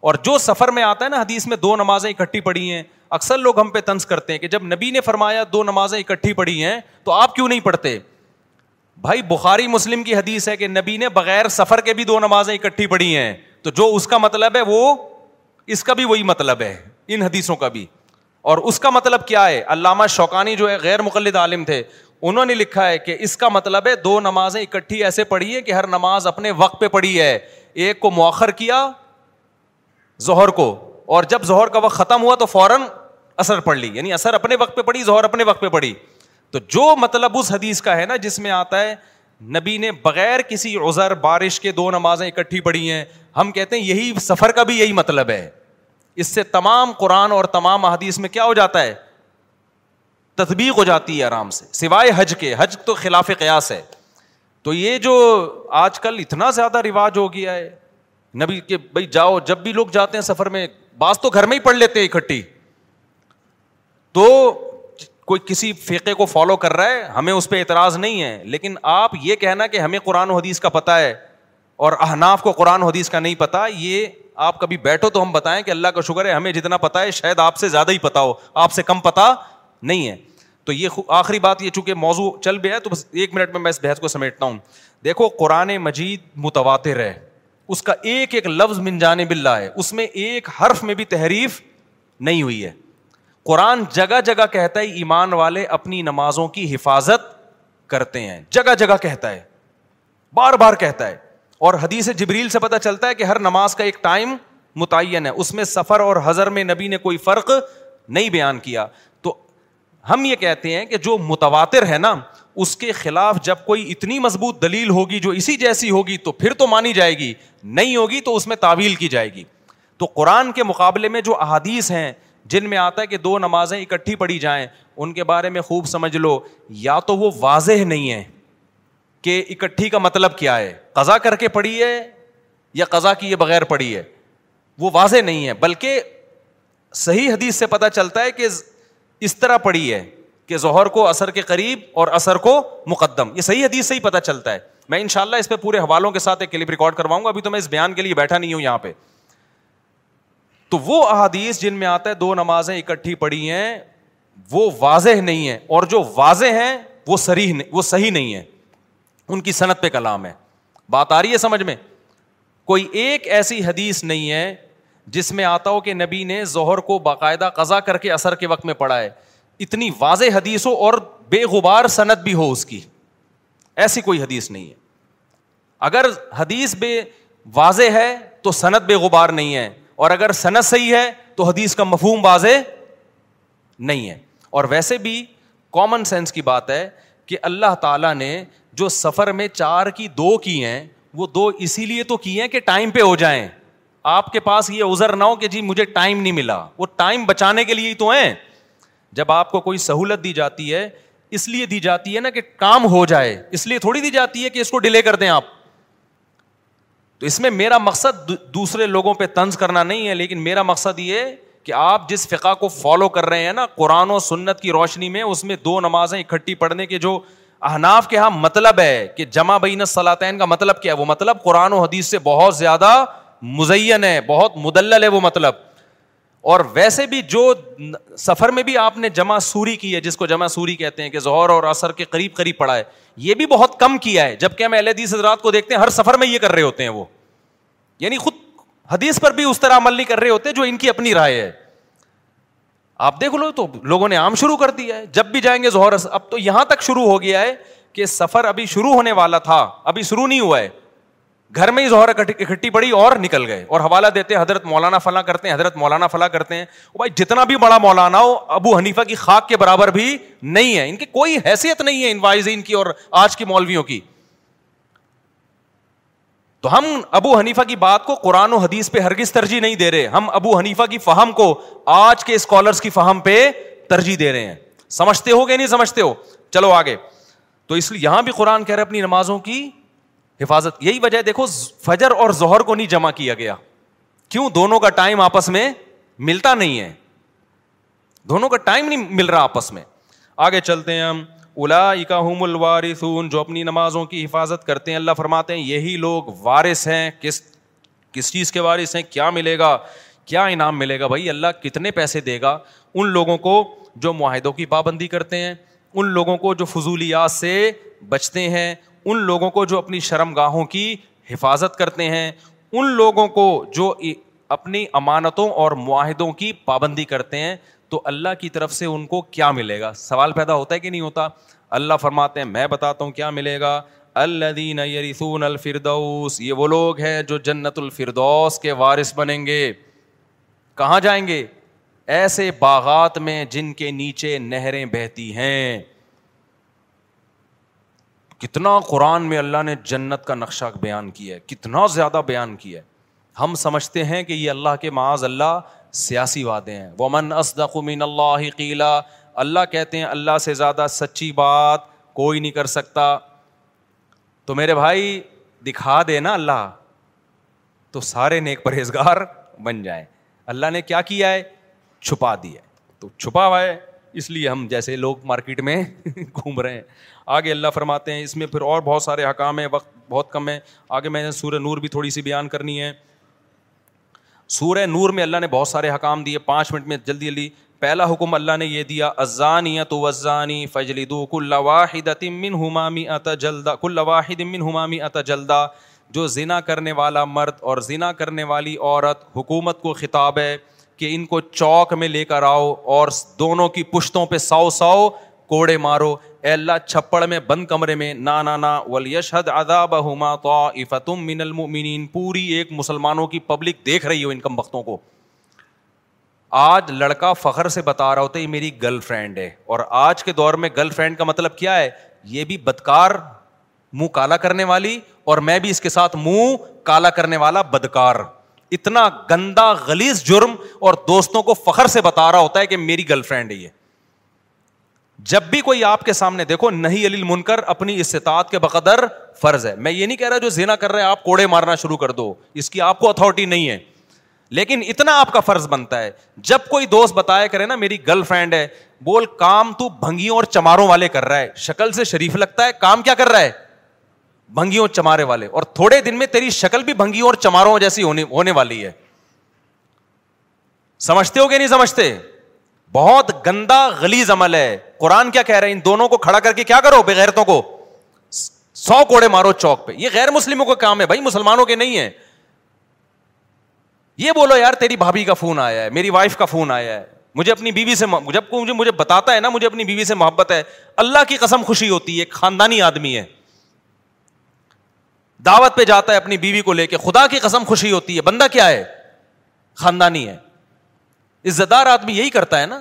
اور جو سفر میں آتا ہے نا حدیث میں دو نمازیں اکٹھی پڑھی ہیں، اکثر لوگ ہم پہ طنز کرتے ہیں کہ جب نبی نے فرمایا دو نمازیں اکٹھی پڑھی ہیں تو آپ کیوں نہیں پڑھتے. بھائی بخاری مسلم کی حدیث ہے کہ نبی نے بغیر سفر کے بھی دو نمازیں اکٹھی پڑھی ہیں، تو جو اس کا مطلب ہے وہ اس کا بھی وہی مطلب ہے، ان حدیثوں کا بھی. اور اس کا مطلب کیا ہے، علامہ شوکانی جو ہے غیر مقلد عالم تھے، انہوں نے لکھا ہے کہ اس کا مطلب ہے دو نمازیں اکٹھی ایسے پڑھی ہیں کہ ہر نماز اپنے وقت پہ پڑھی ہے، ایک کو مؤخر کیا ظہر کو، اور جب ظہر کا وقت ختم ہوا تو فوراً عصر پڑھ لی، یعنی عصر اپنے وقت پہ پڑھی، ظہر اپنے وقت پہ پڑھی. تو جو مطلب اس حدیث کا ہے نا جس میں آتا ہے نبی نے بغیر کسی عذر بارش کے دو نمازیں اکٹھی پڑھی ہیں، ہم کہتے ہیں یہی سفر کا بھی یہی مطلب ہے. اس سے تمام قرآن اور تمام احادیث میں کیا ہو جاتا ہے، تطبیق ہو جاتی ہے آرام سے، سوائے حج کے، حج تو خلاف قیاس ہے. تو یہ جو آج کل اتنا زیادہ رواج ہو گیا ہے نبی کے، بھائی جاؤ جب بھی لوگ جاتے ہیں سفر میں، بعض تو گھر میں ہی پڑھ لیتے ہیں اکٹھی، تو کوئی کسی فقہ کو فالو کر رہا ہے، ہمیں اس پہ اعتراض نہیں ہے. لیکن آپ یہ کہنا کہ ہمیں قرآن و حدیث کا پتہ ہے اور احناف کو قرآن و حدیث کا نہیں پتہ، یہ آپ کبھی بیٹھو تو ہم بتائیں کہ اللہ کا شکر ہے ہمیں جتنا پتہ ہے شاید آپ سے زیادہ ہی پتہ ہو، آپ سے کم پتہ نہیں ہے. تو یہ آخری بات، یہ چونکہ موضوع چل بھی ہے تو بس ایک منٹ میں میں اس بحث کو سمیٹتا ہوں. دیکھو قرآن مجید متواتر ہے، اس کا ایک ایک لفظ من جانب اللہ ہے، اس میں ایک حرف میں بھی تحریف نہیں ہوئی ہے. قرآن جگہ جگہ کہتا ہے ایمان والے اپنی نمازوں کی حفاظت کرتے ہیں، جگہ جگہ کہتا ہے، بار بار کہتا ہے. اور حدیث جبریل سے پتہ چلتا ہے کہ ہر نماز کا ایک ٹائم متعین ہے، اس میں سفر اور حضر میں نبی نے کوئی فرق نہیں بیان کیا. تو ہم یہ کہتے ہیں کہ جو متواتر ہے نا اس کے خلاف جب کوئی اتنی مضبوط دلیل ہوگی جو اسی جیسی ہوگی تو پھر تو مانی جائے گی، نہیں ہوگی تو اس میں تعویل کی جائے گی. تو قرآن کے مقابلے میں جو احادیث ہیں جن میں آتا ہے کہ دو نمازیں اکٹھی پڑھی جائیں، ان کے بارے میں خوب سمجھ لو، یا تو وہ واضح نہیں ہے کہ اکٹھی کا مطلب کیا ہے، قضا کر کے پڑھی ہے یا قضا کیے بغیر پڑھی ہے، وہ واضح نہیں ہے. بلکہ صحیح حدیث سے پتہ چلتا ہے کہ اس طرح پڑھی ہے کہ ظہر کو عصر کے قریب اور عصر کو مقدم، یہ صحیح حدیث سے ہی پتہ چلتا ہے. میں انشاءاللہ اس پہ پورے حوالوں کے ساتھ ایک کلپ ریکارڈ کرواؤں گا، ابھی تو میں اس بیان کے لیے بیٹھا نہیں ہوں یہاں پہ. تو وہ احادیث جن میں آتا ہے دو نمازیں اکٹھی پڑھی ہیں وہ واضح نہیں ہیں، اور جو واضح ہیں وہ صریح نہیں، وہ صحیح نہیں ہیں، ان کی سند پہ کلام ہے. بات آ رہی ہے سمجھ میں؟ کوئی ایک ایسی حدیث نہیں ہے جس میں آتا ہو کہ نبی نے ظہر کو باقاعدہ قضا کر کے عصر کے وقت میں پڑھا ہے، اتنی واضح حدیث ہو اور بے غبار سند بھی ہو اس کی، ایسی کوئی حدیث نہیں ہے. اگر حدیث بے واضح ہے تو سند بے غبار نہیں ہے، اور اگر سند صحیح ہے تو حدیث کا مفہوم واضح نہیں ہے. اور ویسے بھی کامن سینس کی بات ہے کہ اللہ تعالیٰ نے جو سفر میں چار کی دو کی ہیں وہ دو اسی لیے تو کی ہیں کہ ٹائم پہ ہو جائیں، آپ کے پاس یہ عذر نہ ہو کہ جی مجھے ٹائم نہیں ملا، وہ ٹائم بچانے کے لیے ہی تو ہیں. جب آپ کو کوئی سہولت دی جاتی ہے اس لیے دی جاتی ہے نا کہ کام ہو جائے، اس لیے تھوڑی دی جاتی ہے کہ اس کو ڈیلے کر دیں آپ. تو اس میں میرا مقصد دوسرے لوگوں پہ طنز کرنا نہیں ہے، لیکن میرا مقصد یہ ہے کہ آپ جس فقہ کو فالو کر رہے ہیں نا قرآن و سنت کی روشنی میں، اس میں دو نمازیں اکٹھی پڑھنے کے جو احناف کے ہاں مطلب ہے کہ جمع بین الصلاتین کا مطلب کیا ہے، وہ مطلب قرآن و حدیث سے بہت زیادہ مزین ہے، بہت مدلل ہے وہ مطلب. اور ویسے بھی جو سفر میں بھی آپ نے جمع سوری کی ہے, جس کو جمع سوری کہتے ہیں, کہ ظہر اور عصر کے قریب قریب پڑھا ہے, یہ بھی بہت کم کیا ہے, جبکہ ہم اہل حدیث حضرات کو دیکھتے ہیں ہر سفر میں یہ کر رہے ہوتے ہیں. وہ یعنی خود حدیث پر بھی اس طرح عمل نہیں کر رہے ہوتے جو ان کی اپنی رائے ہے. آپ دیکھ لو تو لوگوں نے عام شروع کر دیا ہے, جب بھی جائیں گے ظہر عصر. اب تو یہاں تک شروع ہو گیا ہے کہ سفر ابھی شروع ہونے والا تھا, ابھی شروع نہیں ہوا ہے, گھر میں ہی ظہر اکٹھی پڑی اور نکل گئے, اور حوالہ دیتے حضرت مولانا فلاں کرتے ہیں, حضرت مولانا فلاں کرتے ہیں. بھائی جتنا بھی بڑا مولانا ہو, ابو حنیفہ کی خاک کے برابر بھی نہیں ہے, ان کی کوئی حیثیت نہیں ہے ان واعظین کی اور آج کی مولویوں کی. تو ہم ابو حنیفہ کی بات کو قرآن و حدیث پہ ہرگز ترجیح نہیں دے رہے, ہم ابو حنیفہ کی فہم کو آج کے اسکالرز کی فہم پہ ترجیح دے رہے ہیں. سمجھتے ہو کہ نہیں سمجھتے ہو؟ چلو آگے. تو اس لیے یہاں بھی قرآن کہہ رہے اپنی نمازوں کی حفاظت. یہی وجہ دیکھو فجر اور ظہر کو نہیں جمع کیا گیا, کیوں؟ دونوں کا ٹائم آپس میں ملتا نہیں ہے, دونوں کا ٹائم نہیں مل رہا آپس میں. آگے چلتے ہیں ہم. اولئک ھم الوارثون, جو اپنی نمازوں کی حفاظت کرتے ہیں, اللہ فرماتے ہیں یہی لوگ وارث ہیں. کس کس چیز کے وارث ہیں؟ کیا ملے گا, کیا انعام ملے گا؟ بھائی اللہ کتنے پیسے دے گا ان لوگوں کو جو معاہدوں کی پابندی کرتے ہیں, ان لوگوں کو جو فضولیات سے بچتے ہیں, ان لوگوں کو جو اپنی شرم گاہوں کی حفاظت کرتے ہیں, ان لوگوں کو جو اپنی امانتوں اور معاہدوں کی پابندی کرتے ہیں. تو اللہ کی طرف سے ان کو کیا ملے گا؟ سوال پیدا ہوتا ہے کہ نہیں ہوتا؟ اللہ فرماتے ہیں میں بتاتا ہوں کیا ملے گا. الذین یرثون الفردوس, یہ وہ لوگ ہیں جو جنت الفردوس کے وارث بنیں گے. کہاں جائیں گے؟ ایسے باغات میں جن کے نیچے نہریں بہتی ہیں. کتنا قرآن میں اللہ نے جنت کا نقشہ بیان کیا ہے, کتنا زیادہ بیان کیا ہے. ہم سمجھتے ہیں کہ یہ اللہ کے معاذ اللہ سیاسی وعدے ہیں. ومن اصدق من اللہ قیلا, اللہ کہتے ہیں اللہ سے زیادہ سچی بات کوئی نہیں کر سکتا. تو میرے بھائی دکھا دے نا اللہ, تو سارے نیک پرہیزگار بن جائیں. اللہ نے کیا کیا ہے؟ چھپا دیا ہے, تو چھپا ہوا ہے, اس لیے ہم جیسے لوگ مارکیٹ میں گھوم رہے ہیں. آگے اللہ فرماتے ہیں, اس میں پھر اور بہت سارے حکام ہیں, وقت بہت کم ہے. آگے میں نے سورہ نور بھی تھوڑی سی بیان کرنی ہے. سورہ نور میں اللہ نے بہت سارے حکام دیے, پانچ منٹ میں جلدی جلدی. پہلا حکم اللہ نے یہ دیا, الزانیۃ والزانی فجلدوا کل واحدۃ منہما مئۃ جلدہ کل واحد منہما مئۃ جلدہ, جو زنا کرنے والا مرد اور زنا کرنے والی عورت, حکومت کو خطاب ہے کہ ان کو چوک میں لے کر آؤ اور دونوں کی پشتوں پہ سو سو کوڑے مارو. اے اللہ چھپڑ میں بند کمرے میں نا نا نا. وَلْيَشْهَدْ عَذَابَهُمَا طَائِفَةٌ مِّنَ الْمُؤْمِنِينَ, پوری ایک مسلمانوں کی پبلک دیکھ رہی ہو ان کم بختوں کو. آج لڑکا فخر سے بتا رہا ہوتا ہے یہ میری گرل فرینڈ ہے, اور آج کے دور میں گرل فرینڈ کا مطلب کیا ہے؟ یہ بھی بدکار منہ کالا کرنے والی, اور میں بھی اس کے ساتھ منہ کالا کرنے والا بدکار. اتنا گندا غلیظ جرم, اور دوستوں کو فخر سے بتا رہا ہوتا ہے کہ میری گرل فرینڈ ہے یہ. جب بھی کوئی آپ کے سامنے دیکھو, نہی علی المنکر اپنی استطاعت کے بقدر فرض ہے. میں یہ نہیں کہہ رہا جو زنا کر رہے آپ کوڑے مارنا شروع کر دو, اس کی آپ کو اتھارٹی نہیں ہے, لیکن اتنا آپ کا فرض بنتا ہے. جب کوئی دوست بتایا کرے نا میری گرل فرینڈ ہے, بول کام تو بھنگیوں اور چماروں والے کر رہا ہے, شکل سے شریف لگتا ہے, کام کیا کر رہا ہے؟ بھنگیوں چمارے والے, اور تھوڑے دن میں تیری شکل بھی بھنگیوں اور چماروں جیسی ہونے ہونے والی ہے. سمجھتے ہو کہ نہیں سمجھتے؟ بہت گندا غلیظ عمل ہے. قرآن کیا کہہ رہا ہے؟ ان دونوں کو کھڑا کر کے کیا کرو؟ بے غیرتوں کو سو کوڑے مارو چوک پہ. یہ غیر مسلموں کا کام ہے بھائی, مسلمانوں کے نہیں ہے. یہ بولو یار تیری بھابھی کا فون آیا ہے, میری وائف کا فون آیا ہے, مجھے اپنی بیوی سے, جب کوئی مجھے بتاتا ہے نا مجھے اپنی بیوی سے محبت ہے, اللہ کی قسم خوشی ہوتی ہے. خاندانی آدمی ہے, دعوت پہ جاتا ہے اپنی بیوی کو لے کے, خدا کی قسم خوشی ہوتی ہے. بندہ کیا ہے؟ خاندانی ہے, عزت دار آدمی یہی کرتا ہے نا.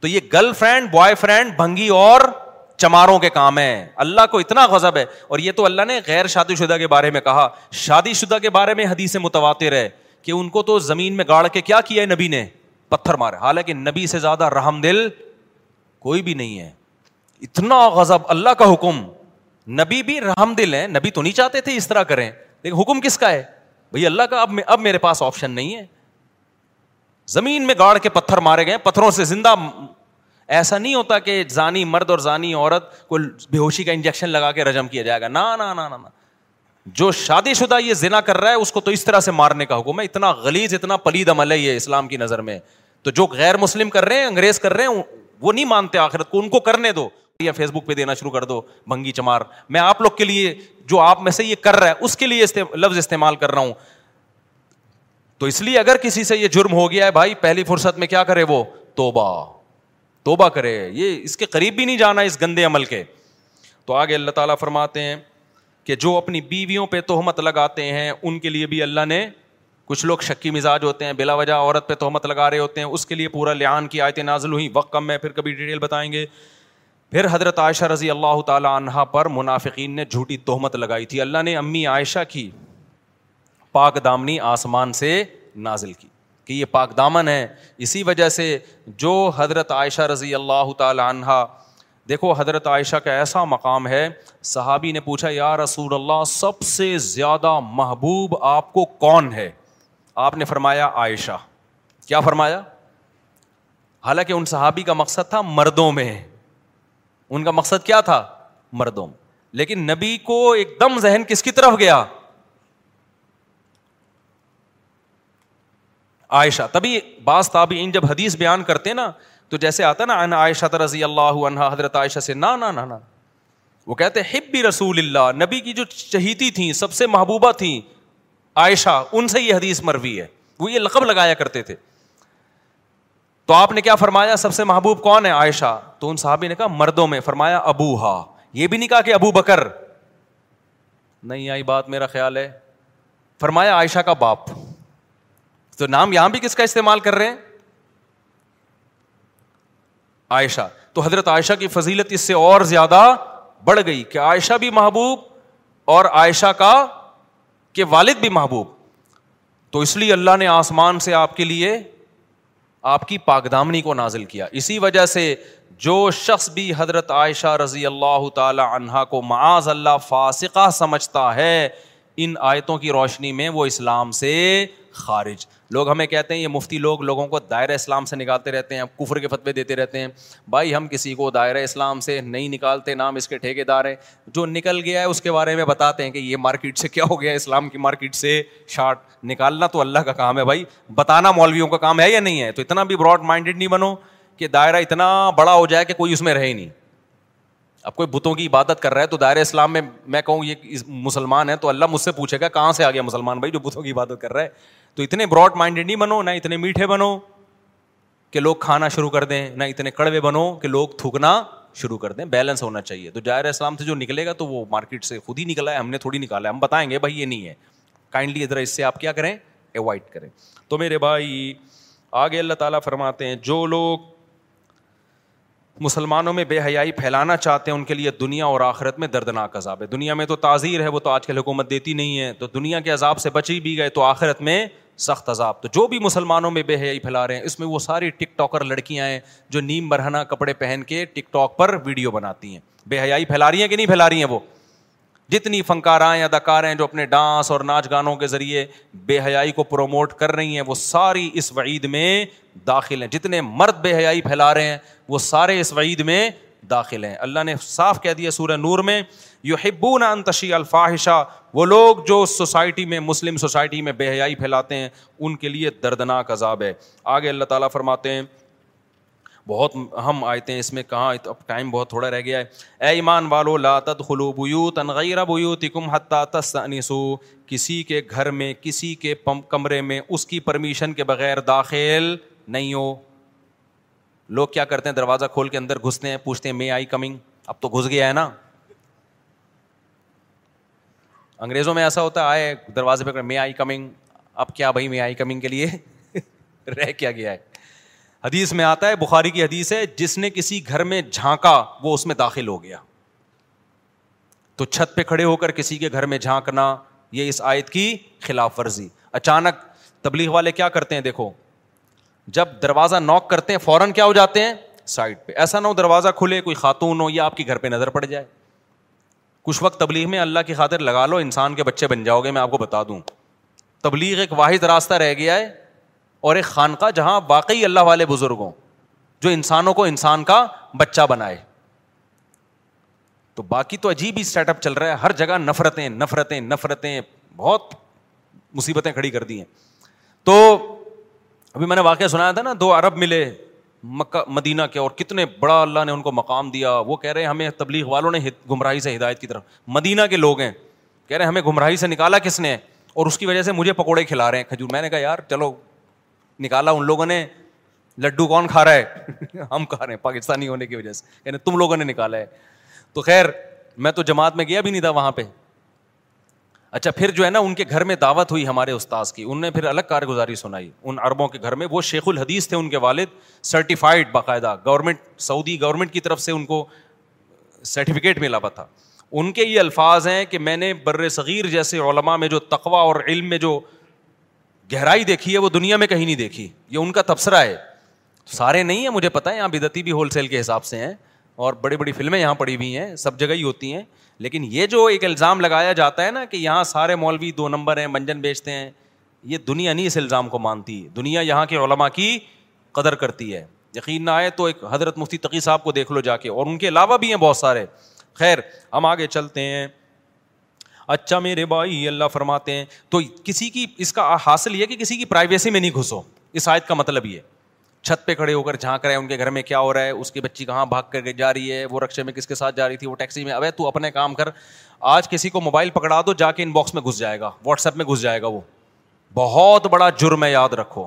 تو یہ گرل فرینڈ بوائے فرینڈ بھنگی اور چماروں کے کام ہیں. اللہ کو اتنا غضب ہے. اور یہ تو اللہ نے غیر شادی شدہ کے بارے میں کہا, شادی شدہ کے بارے میں حدیث متواتر ہے کہ ان کو تو زمین میں گاڑ کے کیا کیا ہے نبی نے؟ پتھر مارے. حالانکہ نبی سے زیادہ رحم دل کوئی بھی نہیں ہے. اتنا غضب, اللہ کا حکم. نبی بھی رحم دل ہیں, نبی تو نہیں چاہتے تھے اس طرح کریں, لیکن حکم کس کا ہے بھئی؟ اللہ کا. اب اب میرے پاس آپشن نہیں ہے, زمین میں گاڑ کے پتھر مارے گئے, پتھروں سے زندہ. ایسا نہیں ہوتا کہ زانی مرد اور زانی عورت کو بے ہوشی کا انجیکشن لگا کے رجم کیا جائے گا. نا نا نا نا جو شادی شدہ یہ زنا کر رہا ہے اس کو تو اس طرح سے مارنے کا حکم ہے, اتنا غلیظ اتنا پلید عمل ہے یہ اسلام کی نظر میں. تو جو غیر مسلم کر رہے ہیں, انگریز کر رہے ہیں, وہ نہیں مانتے آخرت کو, ان کو کرنے دو. یا فیس بک پہ دینا شروع کر دو بھنگی چمار. میں آپ لوگ کے لیے, جو آپ میں سے یہ کر رہا ہے اس کے لیے لفظ استعمال کر رہا ہوں. تو اس لیے اگر کسی سے یہ جرم ہو گیا ہے بھائی, پہلی فرصت میں کیا کرے وہ, توبہ توبہ کرے, یہ اس کے قریب بھی نہیں جانا اس گندے عمل کے. تو آگے اللہ تعالیٰ فرماتے ہیں کہ جو اپنی بیویوں پہ تہمت لگاتے ہیں ان کے لیے بھی اللہ نے, کچھ لوگ شکی مزاج ہوتے ہیں, بلا وجہ عورت پہ تہمت لگا رہے ہوتے ہیں, اس کے لیے پورا لعان کی آیتیں نازل ہوئیں. وقت کم ہے, پھر کبھی ڈیٹیل بتائیں گے. پھر حضرت عائشہ رضی اللہ تعالی عنہا پر منافقین نے جھوٹی تہمت لگائی تھی, اللہ نے امی عائشہ کی پاک دامنی آسمان سے نازل کی کہ یہ پاک دامن ہے. اسی وجہ سے جو حضرت عائشہ رضی اللہ تعالی عنہا, دیکھو حضرت عائشہ کا ایسا مقام ہے, صحابی نے پوچھا یا رسول اللہ سب سے زیادہ محبوب آپ کو کون ہے, آپ نے فرمایا عائشہ. کیا فرمایا؟ حالانکہ ان صحابی کا مقصد تھا مردوں میں, ان کا مقصد کیا تھا, مردوں میں. لیکن نبی کو ایک دم ذہن کس کی طرف گیا, عائشہ. تبھی بعض تابعین جب حدیث بیان کرتے نا تو جیسے آتا نا ان عائشہ رضی اللہ عنہا, حضرت عائشہ سے نا نا نا نا وہ کہتے حب رسول اللہ, نبی کی جو چہیتی تھیں سب سے محبوبہ تھیں عائشہ, ان سے یہ حدیث مروی ہے, وہ یہ لقب لگایا کرتے تھے. تو آپ نے کیا فرمایا, سب سے محبوب کون ہے, عائشہ. تو ان صحابی نے کہا مردوں میں, فرمایا ابوہا. یہ بھی نہیں کہا کہ ابو بکر, نہیں آئی بات میرا خیال ہے, فرمایا عائشہ کا باپ. تو نام یہاں بھی کس کا استعمال کر رہے ہیں, عائشہ. تو حضرت عائشہ کی فضیلت اس سے اور زیادہ بڑھ گئی کہ عائشہ بھی محبوب اور عائشہ کا کہ والد بھی محبوب. تو اس لیے اللہ نے آسمان سے آپ کے لیے آپ کی پاکدامنی کو نازل کیا. اسی وجہ سے جو شخص بھی حضرت عائشہ رضی اللہ تعالی عنہا کو معاذ اللہ فاسقہ سمجھتا ہے, ان آیتوں کی روشنی میں وہ اسلام سے خارج. لوگ ہمیں کہتے ہیں یہ مفتی لوگ لوگوں کو دائرہ اسلام سے نکالتے رہتے ہیں, کفر کے فتوے دیتے رہتے ہیں. بھائی ہم کسی کو دائرہ اسلام سے نہیں نکالتے, نام اس کے ٹھیکے دار ہیں. جو نکل گیا ہے اس کے بارے میں بتاتے ہیں کہ یہ مارکیٹ سے کیا ہو گیا, اسلام کی مارکیٹ سے شارٹ. نکالنا تو اللہ کا کام ہے بھائی, بتانا مولویوں کا کام ہے یا نہیں ہے. تو اتنا بھی براڈ مائنڈیڈ نہیں بنو کہ دائرہ اتنا بڑا ہو جائے کہ کوئی اس میں رہے نہیں. اب کوئی بتوں کی عبادت کر رہا ہے تو دائرہ اسلام میں میں کہوں یہ مسلمان ہے تو اللہ مجھ سے پوچھے گا کہاں سے آ گیا مسلمان بھائی جو بتوں کی عبادت کر رہا ہے. تو اتنے براڈ مائنڈیڈ نہیں بنو, نہ اتنے میٹھے بنو کہ لوگ کھانا شروع کر دیں, نہ اتنے کڑوے بنو کہ لوگ تھوکنا شروع کر دیں. بیلنس ہونا چاہیے. تو دائرہ اسلام سے جو نکلے گا تو وہ مارکیٹ سے خود ہی نکلا ہے, ہم نے تھوڑی نکالا ہے. ہم بتائیں گے بھائی یہ نہیں ہے, کائنڈلی ادھر اس سے آپ کیا کریں, ایوائڈ کریں. تو میرے بھائی آگے اللہ تعالیٰ فرماتے ہیں جو لوگ مسلمانوں میں بے حیائی پھیلانا چاہتے ہیں ان کے لیے دنیا اور آخرت میں دردناک عذاب ہے. دنیا میں تو تعزیر ہے, وہ تو آج کل حکومت دیتی نہیں ہے, تو دنیا کے عذاب سے بچ ہی بھی گئے تو آخرت میں سخت عذاب. تو جو بھی مسلمانوں میں بے حیائی پھیلا رہے ہیں, اس میں وہ ساری ٹک ٹاکر لڑکیاں ہیں جو نیم برہنہ کپڑے پہن کے ٹک ٹاک پر ویڈیو بناتی ہیں. بے حیائی پھیلا رہی ہیں کہ نہیں پھیلا رہی ہیں؟ وہ جتنی فنکارائیں اداکار ہیں جو اپنے ڈانس اور ناچ گانوں کے ذریعے بے حیائی کو پروموٹ کر رہی ہیں, وہ ساری اس وعید میں داخل ہیں. جتنے مرد بے حیائی پھیلا رہے ہیں وہ سارے اس وعید میں داخل ہیں. اللہ نے صاف کہہ دیا سورہ نور میں, یحبون ان تشیع الفاحشہ, وہ لوگ جو سوسائٹی میں مسلم سوسائٹی میں بے حیائی پھیلاتے ہیں ان کے لیے دردناک عذاب ہے. آگے اللہ تعالیٰ فرماتے ہیں, بہت اہم آیتیں ہیں اس میں, کہاں اب ٹائم بہت تھوڑا رہ گیا ہے. اے ایمان والو لا تدخلوا بیوتا غیر بیوتکم حتی تستأنسوا, کسی کے گھر میں کسی کے کمرے میں اس کی پرمیشن کے بغیر داخل نہیں ہو. لوگ کیا کرتے ہیں, دروازہ کھول کے اندر گھستے ہیں, پوچھتے ہیں میں آئی کمنگ, اب تو گھس گیا ہے نا. انگریزوں میں ایسا ہوتا ہے, آئے دروازے پہ میں آئی کمنگ, اب کیا بھائی میں آئی کمنگ کے لیے رہ کیا گیا ہے. حدیث میں آتا ہے, بخاری کی حدیث ہے, جس نے کسی گھر میں جھانکا وہ اس میں داخل ہو گیا. تو چھت پہ کھڑے ہو کر کسی کے گھر میں جھانکنا یہ اس آیت کی خلاف ورزی. اچانک تبلیغ والے کیا کرتے ہیں, دیکھو جب دروازہ نوک کرتے ہیں فوراً کیا ہو جاتے ہیں, سائڈ پہ. ایسا نہ ہو دروازہ کھلے, کوئی خاتون ہو یا آپ کے گھر پہ نظر پڑ جائے. کچھ وقت تبلیغ میں اللہ کی خاطر لگا لو, انسان کے بچے بن جاؤ گے, میں آپ کو بتا دوں. تبلیغ ایک واحد راستہ رہ گیا ہے اور ایک خانقاہ جہاں واقعی اللہ والے بزرگوں جو انسانوں کو انسان کا بچہ بنائے. تو باقی تو عجیب ہی سیٹ اپ چل رہا ہے, ہر جگہ نفرتیں نفرتیں نفرتیں, بہت مصیبتیں کھڑی کر دی ہیں. تو ابھی میں نے واقعہ سنایا تھا نا, دو عرب ملے مکہ مدینہ کے, اور کتنے بڑا اللہ نے ان کو مقام دیا. وہ کہہ رہے ہیں ہمیں تبلیغ والوں نے گمراہی سے ہدایت کی طرف, مدینہ کے لوگ ہیں, کہہ رہے ہیں ہمیں گمراہی سے نکالا کس نے, اور اس کی وجہ سے مجھے پکوڑے کھلا رہے ہیں کھجور. میں نے کہا یار چلو نکالا ان لوگوں نے, لڈو کون کھا رہا ہے ہم کھا رہے ہیں پاکستانی ہونے کی وجہ سے, یعنی تم لوگوں نے نکالا ہے. تو خیر میں تو جماعت میں گیا بھی نہیں تھا وہاں پہ. اچھا پھر جو ہے نا ان کے گھر میں دعوت ہوئی ہمارے استاذ کی, ان نے پھر الگ کارگزاری سنائی ان عربوں کے گھر میں. وہ شیخ الحدیث تھے, ان کے والد سرٹیفائڈ, باقاعدہ گورنمنٹ سعودی گورنمنٹ کی طرف سے ان کو سرٹیفکیٹ ملا ہوا تھا. ان کے یہ الفاظ ہیں کہ میں نے بر صغیر جیسے علماء میں جو تقویٰ اور علم میں جو گہرائی دیکھی ہے وہ دنیا میں کہیں نہیں دیکھی. یہ ان کا تبصرہ ہے, سارے نہیں ہیں مجھے پتہ ہے, یہاں بدعتی بھی ہول سیل کے حساب سے ہیں اور بڑی بڑی فلمیں یہاں پڑی ہوئی ہیں, سب جگہ ہی ہوتی ہیں. لیکن یہ جو ایک الزام لگایا جاتا ہے نا کہ یہاں سارے مولوی دو نمبر ہیں, منجن بیچتے ہیں, یہ دنیا نہیں اس الزام کو مانتی. دنیا یہاں کے علماء کی قدر کرتی ہے. یقین نہ آئے تو ایک حضرت مفتی تقی صاحب کو دیکھ لو جا کے, اور ان کے علاوہ بھی ہیں بہت سارے. خیر ہم آگے چلتے ہیں. اچھا میرے بھائی اللہ فرماتے ہیں, تو کسی کی اس کا حاصل یہ کہ کسی کی پرائیویسی میں نہیں گھسو, اس آیت کا مطلب یہ. چھت پہ کھڑے ہو کر جھانک رہے ہیں ان کے گھر میں کیا ہو رہا ہے, اس کی بچی کہاں بھاگ کر کے جا رہی ہے, وہ رکشے میں کس کے ساتھ جا رہی تھی, وہ ٹیکسی میں, ابے تو اپنے کام کر. آج کسی کو موبائل پکڑا دو جا کے ان باکس میں گھس جائے گا, واٹس ایپ میں گھس جائے گا, وہ بہت بڑا جرم ہے یاد رکھو.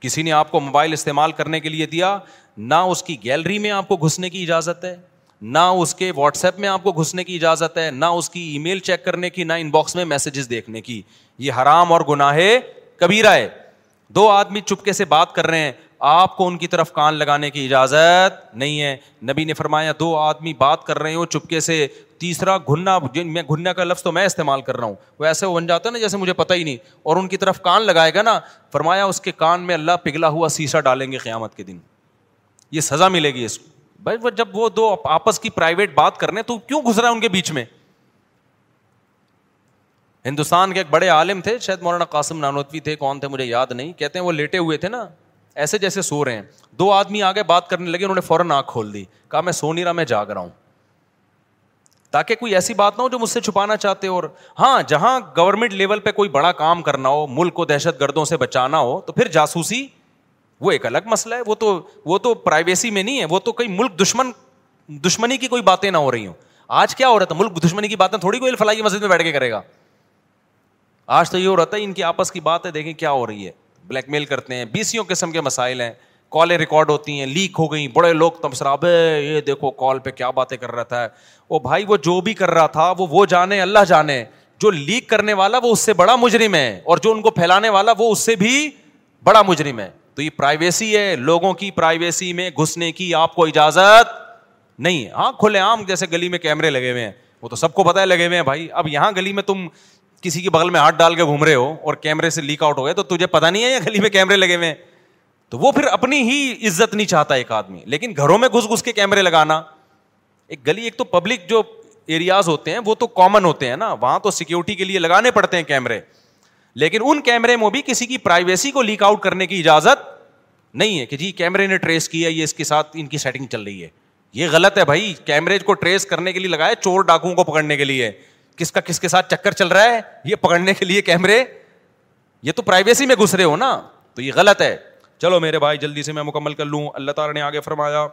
کسی نے آپ کو موبائل استعمال کرنے کے لیے دیا, نہ اس کی گیلری میں آپ کو گھسنے کی اجازت ہے, نہ اس کے واٹس ایپ میں آپ کو گھسنے کی اجازت ہے, نہ اس کی ای میل چیک کرنے کی, نہ ان باکس میں میسیجز دیکھنے کی. یہ حرام اور گناہ کبیرہ ہے. دو آدمی چپکے سے بات کر رہے ہیں, آپ کو ان کی طرف کان لگانے کی اجازت نہیں ہے. نبی نے فرمایا دو آدمی بات کر رہے ہو چپکے سے, تیسرا گھننا, میں گھننا کا لفظ تو میں استعمال کر رہا ہوں, وہ ایسے بن جاتا ہے نا جیسے مجھے پتہ ہی نہیں, اور ان کی طرف کان لگائے گا نا, فرمایا اس کے کان میں اللہ پگھلا ہوا سیسا ڈالیں گے قیامت کے دن, یہ سزا ملے گی اس کو. بھائی جب وہ دو آپس کی پرائیویٹ بات کر رہے ہیں تو کیوں گھس رہا ہے ان کے بیچ میں. ہندوستان کے ایک بڑے عالم تھے, شاید مولانا قاسم نانوتوی تھے, کون تھے مجھے یاد نہیں, کہتے ہیں وہ لیٹے ہوئے تھے نا ایسے جیسے سو رہے ہیں, دو آدمی آگے بات کرنے لگے, انہوں نے فوراً آنکھ کھول دی, کہا میں سو نہیں رہا میں جاگ رہا ہوں, تاکہ کوئی ایسی بات نہ ہو جو مجھ سے چھپانا چاہتے. اور ہاں جہاں گورنمنٹ لیول پہ کوئی بڑا کام کرنا ہو, ملک کو دہشت گردوں سے بچانا ہو, تو پھر جاسوسی وہ ایک الگ مسئلہ ہے, وہ تو وہ تو پرائیویسی میں نہیں ہے, وہ تو کوئی ملک دشمن دشمنی کی کوئی باتیں نہ ہو رہی ہوں. آج کیا ہو رہا تھا, ملک دشمنی کی باتیں تھوڑی کوئی فلاحی مسجد میں بیٹھ کے کرے گا. آج تو یہ ہو رہا تھا ان کی آپس کی بات ہے, دیکھیں کیا ہو رہی ہے, بلیک میل کرتے ہیں, بیسیوں قسم کے مسائل ہیں, کالیں ریکارڈ ہوتی ہیں, لیک ہو گئیں, بڑے لوگ تبصرہ, ابے یہ دیکھو کال پہ کیا باتیں کر رہا تھا. وہ بھائی وہ جو بھی کر رہا تھا وہ وہ جانے اللہ جانے, جو لیک کرنے والا وہ اس سے بڑا مجرم ہے, اور جو ان کو پھیلانے والا وہ اس سے بھی بڑا مجرم ہے. تو یہ پرائیویسی ہے, لوگوں کی پرائیویسی میں گھسنے کی آپ کو اجازت نہیں ہے. ہاں کھلے عام جیسے گلی میں کیمرے لگے ہوئے ہیں, وہ تو سب کو پتہ ہے لگے ہوئے ہیں بھائی. اب یہاں گلی میں تم کسی کے بغل میں ہاتھ ڈال کے گھوم رہے ہو اور کیمرے سے لیک آؤٹ ہو گئے تو تجھے پتا نہیں ہے یا گلی میں کیمرے لگے ہوئے ہیں. تو وہ پھر اپنی ہی عزت نہیں چاہتا ایک آدمی, لیکن گھروں میں گھس گھس کے کیمرے لگانا. ایک گلی, ایک تو پبلک جو ایریاز ہوتے ہیں وہ تو کامن ہوتے ہیں نا, وہاں تو سیکیورٹی کے لیے لگانے پڑتے ہیں کیمرے, لیکن ان کیمرے میں بھی کسی کی پرائیویسی کو لیک آؤٹ کرنے کی اجازت نہیں ہے کہ جی کیمرے نے ٹریس کیا, یہ اس کے ساتھ ان کی سیٹنگ چل رہی ہے. یہ غلط ہے بھائی, کیمرے کو ٹریس کرنے کے لیے لگائے چور ڈاکوؤں کو پکڑنے کے لیے, کس کا کس کے ساتھ چکر چل رہا ہے یہ پکڑنے کے لیے کیمرے, یہ تو پرائیویسی میں گھس رہے ہو نا, تو یہ غلط ہے. چلو میرے بھائی جلدی سے میں مکمل کر لوں. اللہ تعالیٰ نے آگے فرمایا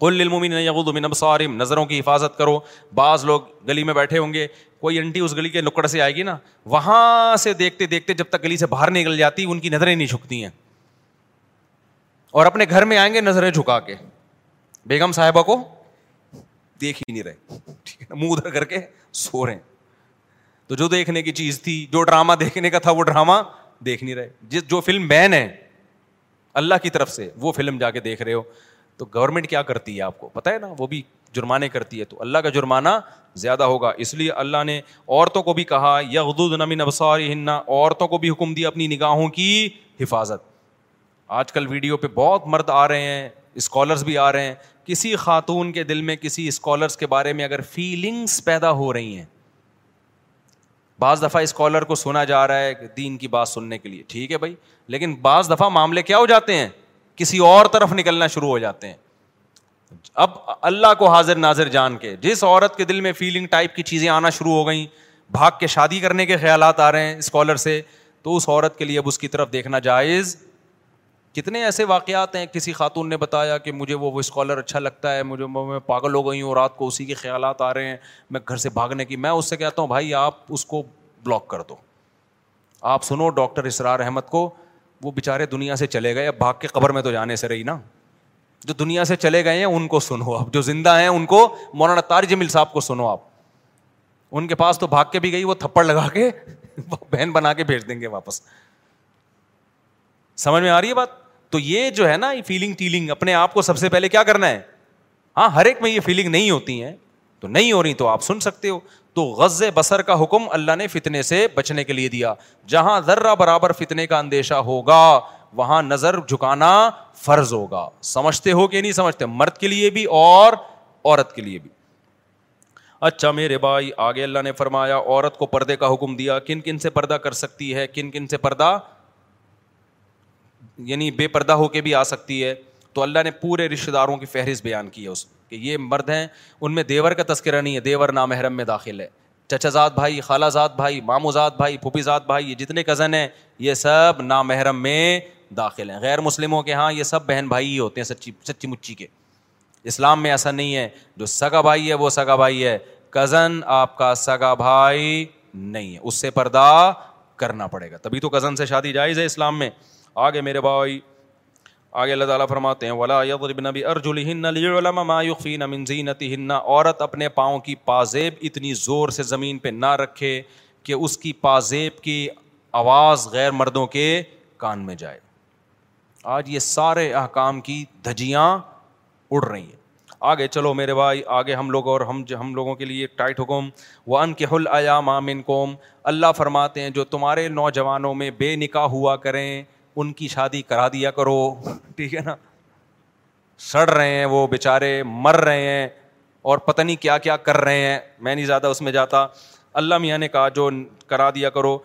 قل للمؤمنین یغضوا من ابصارہم, نظروں کی حفاظت کرو. بعض لوگ گلی میں بیٹھے ہوں گے, کوئی انٹی اس گلی کے نکڑ سے آئے گی نا, وہاں سے دیکھتے دیکھتے جب تک گلی سے باہر نکل جاتی ان کی نظریں نہیں جھکتی ہیں, اور اپنے گھر میں آئیں گے نظریں جھکا کے, بیگم صاحبہ کو دیکھ ہی نہیں رہے, ٹھیک ہے نا, منہ ادھر کر کے سو رہے ہیں. تو جو دیکھنے کی چیز تھی, جو ڈرامہ دیکھنے کا تھا وہ ڈرامہ دیکھ نہیں رہے, جس جو فلم بین ہے اللہ کی طرف سے وہ فلم جا کے دیکھ رہے ہو. تو گورنمنٹ کیا کرتی ہے آپ کو پتہ ہے نا, وہ بھی جرمانے کرتی ہے, تو اللہ کا جرمانہ زیادہ ہوگا. اس لیے اللہ نے عورتوں کو بھی کہا یغضضن من ابصارہن, عورتوں کو بھی حکم دیا اپنی نگاہوں کی حفاظت. آج کل ویڈیو پہ بہت مرد آ رہے ہیں, اسکالرز بھی آ رہے ہیں, کسی خاتون کے دل میں کسی اسکالرز کے بارے میں اگر فیلنگس پیدا ہو رہی ہیں, بعض دفعہ اسکالر کو سنا جا رہا ہے کہ دین کی بات سننے کے لیے, ٹھیک ہے بھائی, لیکن بعض دفعہ معاملے کیا ہو جاتے ہیں, کسی اور طرف نکلنا شروع ہو جاتے ہیں. اب اللہ کو حاضر ناظر جان کے جس عورت کے دل میں فیلنگ ٹائپ کی چیزیں آنا شروع ہو گئیں, بھاگ کے شادی کرنے کے خیالات آ رہے ہیں اسکالر سے, تو اس عورت کے لیے اب اس کی طرف دیکھنا جائز. کتنے ایسے واقعات ہیں, کسی خاتون نے بتایا کہ مجھے وہ وہ اسکالر اچھا لگتا ہے, مجھے میں پاگل ہو گئی ہوں, رات کو اسی کے خیالات آ رہے ہیں, میں گھر سے بھاگنے کی. میں اس سے کہتا ہوں بھائی آپ اس کو بلاک کر دو. آپ سنو ڈاکٹر اسرار احمد کو, وہ بیچارے دنیا سے چلے گئے, اب بھاگ کے قبر میں تو جانے سے رہی نا. جو دنیا سے چلے گئے ہیں ان کو سنو آپ, جو زندہ ہیں ان کو, مولانا طارق جمیل صاحب کو سنو آپ. ان کے پاس تو بھاگ کے بھی گئی, وہ تھپڑ لگا کے بہن بنا کے بھیج دیں گے واپس. سمجھ میں آ رہی ہے بات؟ تو یہ جو ہے نا یہ فیلنگ ٹیلنگ اپنے آپ کو سب سے پہلے کیا کرنا ہے. ہاں ہر ایک میں یہ فیلنگ نہیں ہوتی ہیں, تو نہیں ہو رہی تو آپ سن سکتے ہو. تو غض بصر کا حکم اللہ نے فتنے سے بچنے کے لیے دیا. جہاں ذرہ برابر فتنے کا اندیشہ ہوگا وہاں نظر جھکانا فرض ہوگا. سمجھتے ہو کہ نہیں سمجھتے؟ مرد کے لیے بھی اور عورت کے لیے بھی. اچھا میرے بھائی, آگے اللہ نے فرمایا عورت کو پردے کا حکم دیا, کن کن سے پردہ کر سکتی ہے, کن کن سے پردہ یعنی بے پردہ ہو کے بھی آ سکتی ہے. تو اللہ نے پورے رشتہ داروں کی فہرست بیان کی ہے اس کہ یہ مرد ہیں, ان میں دیور کا تذکرہ نہیں ہے, دیور نامحرم میں داخل ہے. چچا زاد بھائی, خالہ زاد بھائی, مامو زاد بھائی, پھوپھی زاد بھائی, یہ جتنے کزن ہیں یہ سب نامحرم میں داخل ہیں. غیر مسلموں کے ہاں یہ سب بہن بھائی ہی ہوتے ہیں سچی سچی مچی کے. اسلام میں ایسا نہیں ہے, جو سگا بھائی ہے وہ سگا بھائی ہے, کزن آپ کا سگا بھائی نہیں ہے, اس سے پردہ کرنا پڑے گا, تبھی تو کزن سے شادی جائز ہے اسلام میں. آگے میرے بھائی, آگے اللہ تعالیٰ فرماتے ہیں وَلَا يَضْرِبْنَ بِأَرْجُلِهِنَّ لِيُعْلَمَ مَا يُخْفِينَ مِن زِينَتِهِنَّ. عورت اپنے پاؤں کی پازیب اتنی زور سے زمین پہ نہ رکھے کہ اس کی پازیب کی آواز غیر مردوں کے کان میں جائے. آج یہ سارے احکام کی دھجیاں اڑ رہی ہیں. آگے چلو میرے بھائی, آگے ہم لوگ اور ہم ہم لوگوں کے لیے ٹائٹ حکم وَأَنْكِحُوا الْأَيَامَ مِنْكُمْ. اللہ فرماتے ہیں جو تمہارے نوجوانوں میں بے نکاح ہوا کریں ان کی شادی کرا دیا کرو. ٹھیک ہے نا, سڑ رہے ہیں وہ بیچارے, مر رہے ہیں اور پتہ نہیں کیا کیا کر رہے ہیں, میں نہیں زیادہ اس میں جاتا. اللہ میاں نے کہا جو کرا دیا کرو.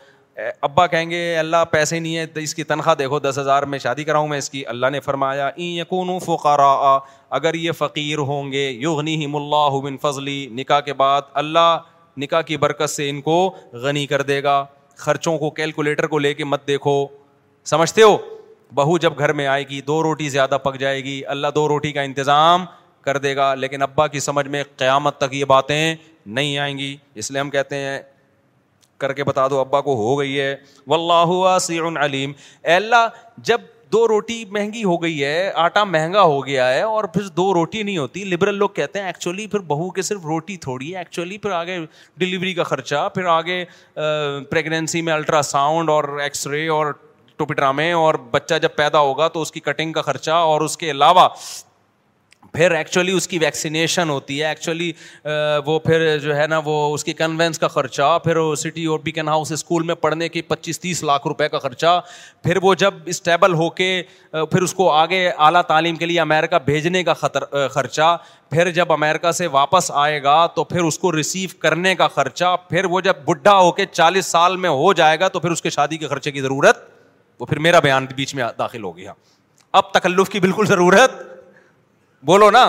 ابا کہیں گے اللہ پیسے نہیں ہے, اس کی تنخواہ دیکھو دس ہزار میں شادی کراؤں میں اس کی. اللہ نے فرمایا ان یکونوا فقراء, اگر یہ فقیر ہوں گے یغنیہم اللہ من فضلی, نکاح کے بعد اللہ نکاح کی برکت سے ان کو غنی کر دے گا. خرچوں کو کیلکولیٹر کو لے کے مت دیکھو, سمجھتے ہو؟ بہو جب گھر میں آئے گی دو روٹی زیادہ پک جائے گی, اللہ دو روٹی کا انتظام کر دے گا. لیکن ابا کی سمجھ میں قیامت تک یہ باتیں نہیں آئیں گی, اس لیے ہم کہتے ہیں کر کے بتا دو ابا کو ہو گئی ہے. واللہ واسع علیم. اے اللہ جب دو روٹی مہنگی ہو گئی ہے, آٹا مہنگا ہو گیا ہے اور پھر دو روٹی نہیں ہوتی. لبرل لوگ کہتے ہیں ایکچولی پھر بہو کے صرف روٹی تھوڑی ہے, ایکچولی پھر آگے ڈلیوری کا خرچہ, پھر آگے پریگنینسی میں الٹرا ساؤنڈ اور ایکس رے اور ٹوپی ڈرامے, اور بچہ جب پیدا ہوگا تو اس کی کٹنگ کا خرچہ, اور اس کے علاوہ پھر ایکچولی اس کی ویکسینیشن ہوتی ہے, ایکچولی وہ پھر جو ہے نا وہ اس کی کنوینس کا خرچہ, پھر سٹی اور بیکن ہاؤس اسکول میں پڑھنے کی پچیس تیس لاکھ روپے کا خرچہ, پھر وہ جب اسٹیبل ہو کے پھر اس کو آگے اعلیٰ تعلیم کے لیے امریکہ بھیجنے کا خرچہ, پھر جب امریکہ سے واپس آئے گا تو پھر اس کو ریسیو کرنے کا خرچہ, پھر وہ جب بڈھا ہو کے چالیس سال میں ہو جائے گا تو پھر اس کے شادی کے خرچے کی ضرورت. وہ پھر میرا بیان بیچ میں داخل ہو گیا. اب تکلف کی بالکل ضرورت بولو نا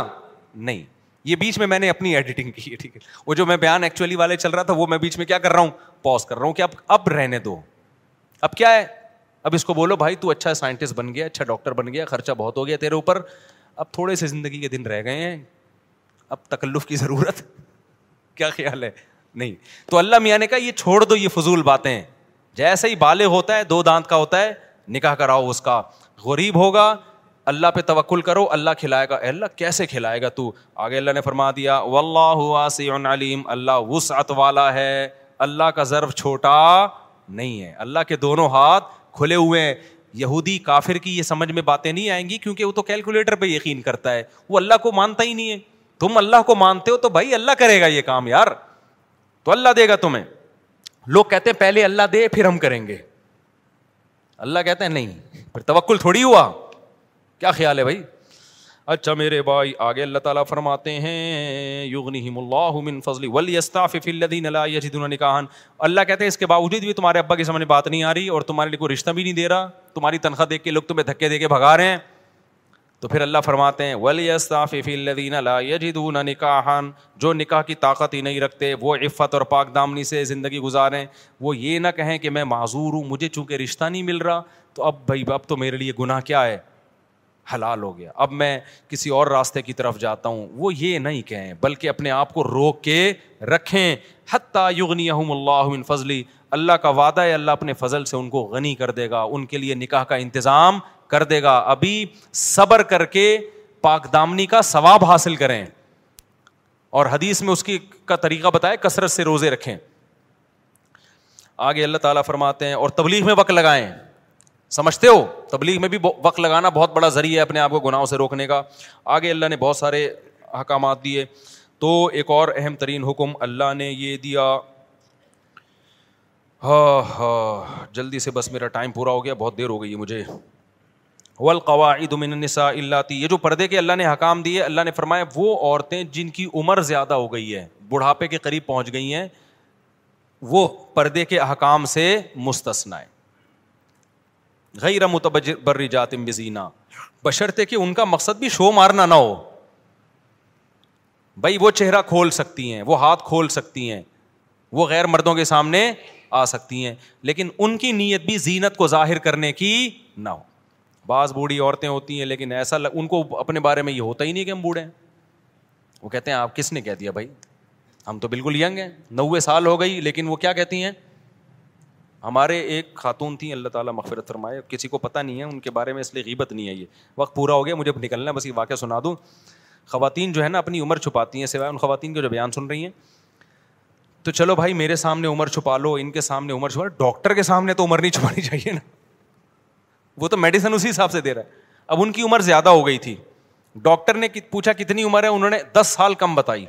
نہیں, یہ بیچ میں میں نے اپنی ایڈیٹنگ کی ہے. ٹھیک ہے, وہ جو میں بیان ایکچولی والے چل رہا تھا وہ میں بیچ میں کیا کر رہا ہوں, پاز کر رہا ہوں کہ اب اب رہنے دو. اب کیا ہے, اب اس کو بولو بھائی تو اچھا سائنٹسٹ بن گیا, اچھا ڈاکٹر بن گیا, خرچہ بہت ہو گیا تیرے اوپر, اب تھوڑے سے زندگی کے دن رہ گئے ہیں, اب تکلف کی ضرورت کیا خیال ہے نہیں. تو اللہ میاں نے کہا یہ چھوڑ دو یہ فضول باتیں. جیسے ہی بالغ ہوتا ہے, دو دانت کا ہوتا ہے, نکاح کراؤ اس کا. غریب ہوگا اللہ پہ توکل کرو, اللہ کھلائے گا. اے اللہ کیسے کھلائے گا تو, آگے اللہ نے فرما دیا واللہ واسع علیم, اللہ وسعت والا ہے, اللہ کا ظرف چھوٹا نہیں ہے, اللہ کے دونوں ہاتھ کھلے ہوئے ہیں. یہودی کافر کی یہ سمجھ میں باتیں نہیں آئیں گی کیونکہ وہ تو کیلکولیٹر پہ یقین کرتا ہے, وہ اللہ کو مانتا ہی نہیں ہے. تم اللہ کو مانتے ہو تو بھائی اللہ کرے گا یہ کام یار, تو اللہ دے گا تمہیں. لوگ کہتے ہیں پہلے اللہ دے پھر ہم کریں گے, اللہ کہتے ہیں نہیں, پھر توکل تھوڑی ہوا. کیا خیال ہے بھائی؟ اچھا میرے بھائی, آگے اللہ تعالیٰ فرماتے ہیں یغنیہم اللہ من فضلی ولیستعفف الذین لا یجدون نکاحا. اللہ کہتے ہیں اس کے باوجود بھی تمہارے ابا کی سامنے بات نہیں آ رہی اور تمہارے لیے کوئی رشتہ بھی نہیں دے رہا, تمہاری تنخواہ دیکھ کے لوگ تمہیں دھکے دے کے بھگا رہے ہیں, تو پھر اللہ فرماتے ہیں وَلْيَسْتَعْفِفِ الَّذِينَ لَا يَجِدُونَ نِكَاحًا، جو نکاح کی طاقت ہی نہیں رکھتے وہ عفت اور پاک دامنی سے زندگی گزاریں، وہ یہ نہ کہیں کہ میں معذور ہوں، مجھے چونکہ رشتہ نہیں مل رہا تو اب بھائی اب تو میرے لیے گناہ کیا ہے، حلال ہو گیا، اب میں کسی اور راستے کی طرف جاتا ہوں، وہ یہ نہیں کہیں بلکہ اپنے آپ کو روک کے رکھیں. حتیٰ یغنیہم اللہ من فضلی، اللہ کا وعدہ ہے اللہ اپنے فضل سے ان کو غنی کر دے گا، ان کے لیے نکاح کا انتظام کر دے گا. ابھی صبر کر کے پاک دامنی کا ثواب حاصل کریں، اور حدیث میں اس کی کا طریقہ بتایا کثرت سے روزے رکھیں. آگے اللہ تعالیٰ فرماتے ہیں اور تبلیغ میں وقت لگائیں. سمجھتے ہو تبلیغ میں بھی وقت لگانا بہت بڑا ذریعہ ہے اپنے آپ کو گناہوں سے روکنے کا. آگے اللہ نے بہت سارے احکامات دیے، تو ایک اور اہم ترین حکم اللہ نے یہ دیا، ہاں ہاں جلدی سے بس میرا ٹائم پورا ہو گیا، بہت دیر ہو گئی ہے مجھے. والقواعد من النساء اللاتی، یہ جو پردے کے اللہ نے حکام دیے، اللہ نے فرمایا وہ عورتیں جن کی عمر زیادہ ہو گئی ہے، بڑھاپے کے قریب پہنچ گئی ہیں، وہ پردے کے احکام سے مستثنا ہے. غیر متبرجات بزینہ، بشرطے کہ ان کا مقصد بھی شو مارنا نہ ہو. بھائی وہ چہرہ کھول سکتی ہیں، وہ ہاتھ کھول سکتی ہیں، وہ غیر مردوں کے سامنے آ سکتی ہیں، لیکن ان کی نیت بھی زینت کو ظاہر کرنے کی نہ ہو. بعض بوڑھی عورتیں ہوتی ہیں لیکن ایسا لگ... ان کو اپنے بارے میں یہ ہوتا ہی نہیں کہ ہم بوڑھے ہیں. وہ کہتے ہیں آپ کس نے کہہ دیا بھائی، ہم تو بالکل ینگ ہیں، نوے سال ہو گئی. لیکن وہ کیا کہتی ہیں، ہمارے ایک خاتون تھیں، اللہ تعالیٰ مغفرت فرمائے، کسی کو پتہ نہیں ہے ان کے بارے میں اس لیے غیبت نہیں ہے. یہ وقت پورا ہو گیا، مجھے اب نکلنا ہے، بس یہ واقعہ سنا دوں. خواتین جو ہے نا اپنی عمر چھپاتی ہیں، سوائے ان خواتین کے جو بیان سن رہی ہیں، تو چلو بھائی میرے سامنے عمر چھپا لو، ان کے سامنے عمر چھپا لو، ڈاکٹر کے سامنے تو عمر نہیں چھپانی چاہیے نا، وہ تو میڈیسن اسی حساب سے دے رہا ہے. اب ان کی عمر زیادہ ہو گئی تھی، ڈاکٹر نے پوچھا کتنی عمر ہے، انہوں نے دس سال کم بتائی.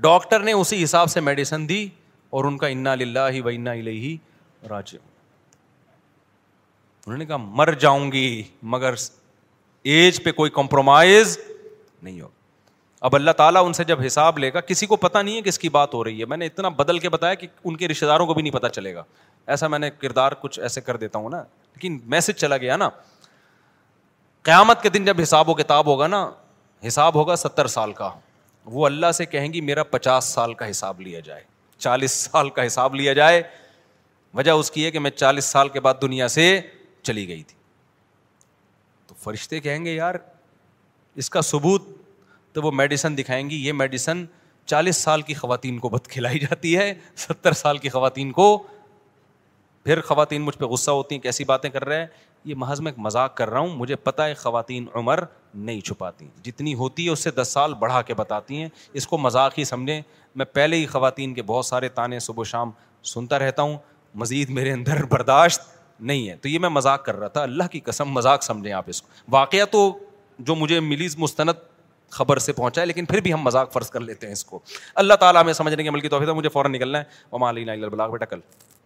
ڈاکٹر نے اسی حساب سے میڈیسن دی اور ان کا انا للہ و انا الیہ راجعون. انہوں نے کہا مر جاؤں گی مگر ایج پہ کوئی کمپرومائز نہیں ہو. اب اللہ تعالیٰ ان سے جب حساب لے گا، کسی کو پتہ نہیں ہے کہ اس کی بات ہو رہی ہے، میں نے اتنا بدل کے بتایا کہ ان کے رشتے داروں کو بھی نہیں پتہ چلے گا. ایسا میں نے کردار کچھ ایسے کر دیتا ہوں نا، لیکن میسج چلا گیا نا. قیامت کے دن جب حساب و کتاب ہوگا نا، حساب ہوگا ستر سال کا، وہ اللہ سے کہیں گی میرا پچاس سال کا حساب لیا جائے، چالیس سال کا حساب لیا جائے. وجہ اس کی ہے کہ میں چالیس سال کے بعد دنیا سے چلی گئی تھی. تو فرشتے کہیں گے یار اس کا ثبوت، تو وہ میڈیسن دکھائیں گی، یہ میڈیسن چالیس سال کی خواتین کو بد کھلائی جاتی ہے، ستر سال کی خواتین کو. پھر خواتین مجھ پہ غصہ ہوتی ہیں کیسی باتیں کر رہے ہیں، یہ محض میں ایک مذاق کر رہا ہوں، مجھے پتہ ہے خواتین عمر نہیں چھپاتی، جتنی ہوتی ہے اس سے دس سال بڑھا کے بتاتی ہیں، اس کو مذاق ہی سمجھیں. میں پہلے ہی خواتین کے بہت سارے تانے صبح و شام سنتا رہتا ہوں، مزید میرے اندر برداشت نہیں ہے، تو یہ میں مذاق کر رہا تھا. اللہ کی قسم مذاق سمجھیں آپ اس کو. واقعہ تو جو مجھے ملی مستند خبر سے پہنچا ہے، لیکن پھر بھی ہم مذاق فرض کر لیتے ہیں اس کو. اللہ تعالیٰ ہمیں سمجھنے کے عمل کی توفیق. مجھے فوراً نکلنا ہے، وما علینا الا البلاغ. بیٹا کل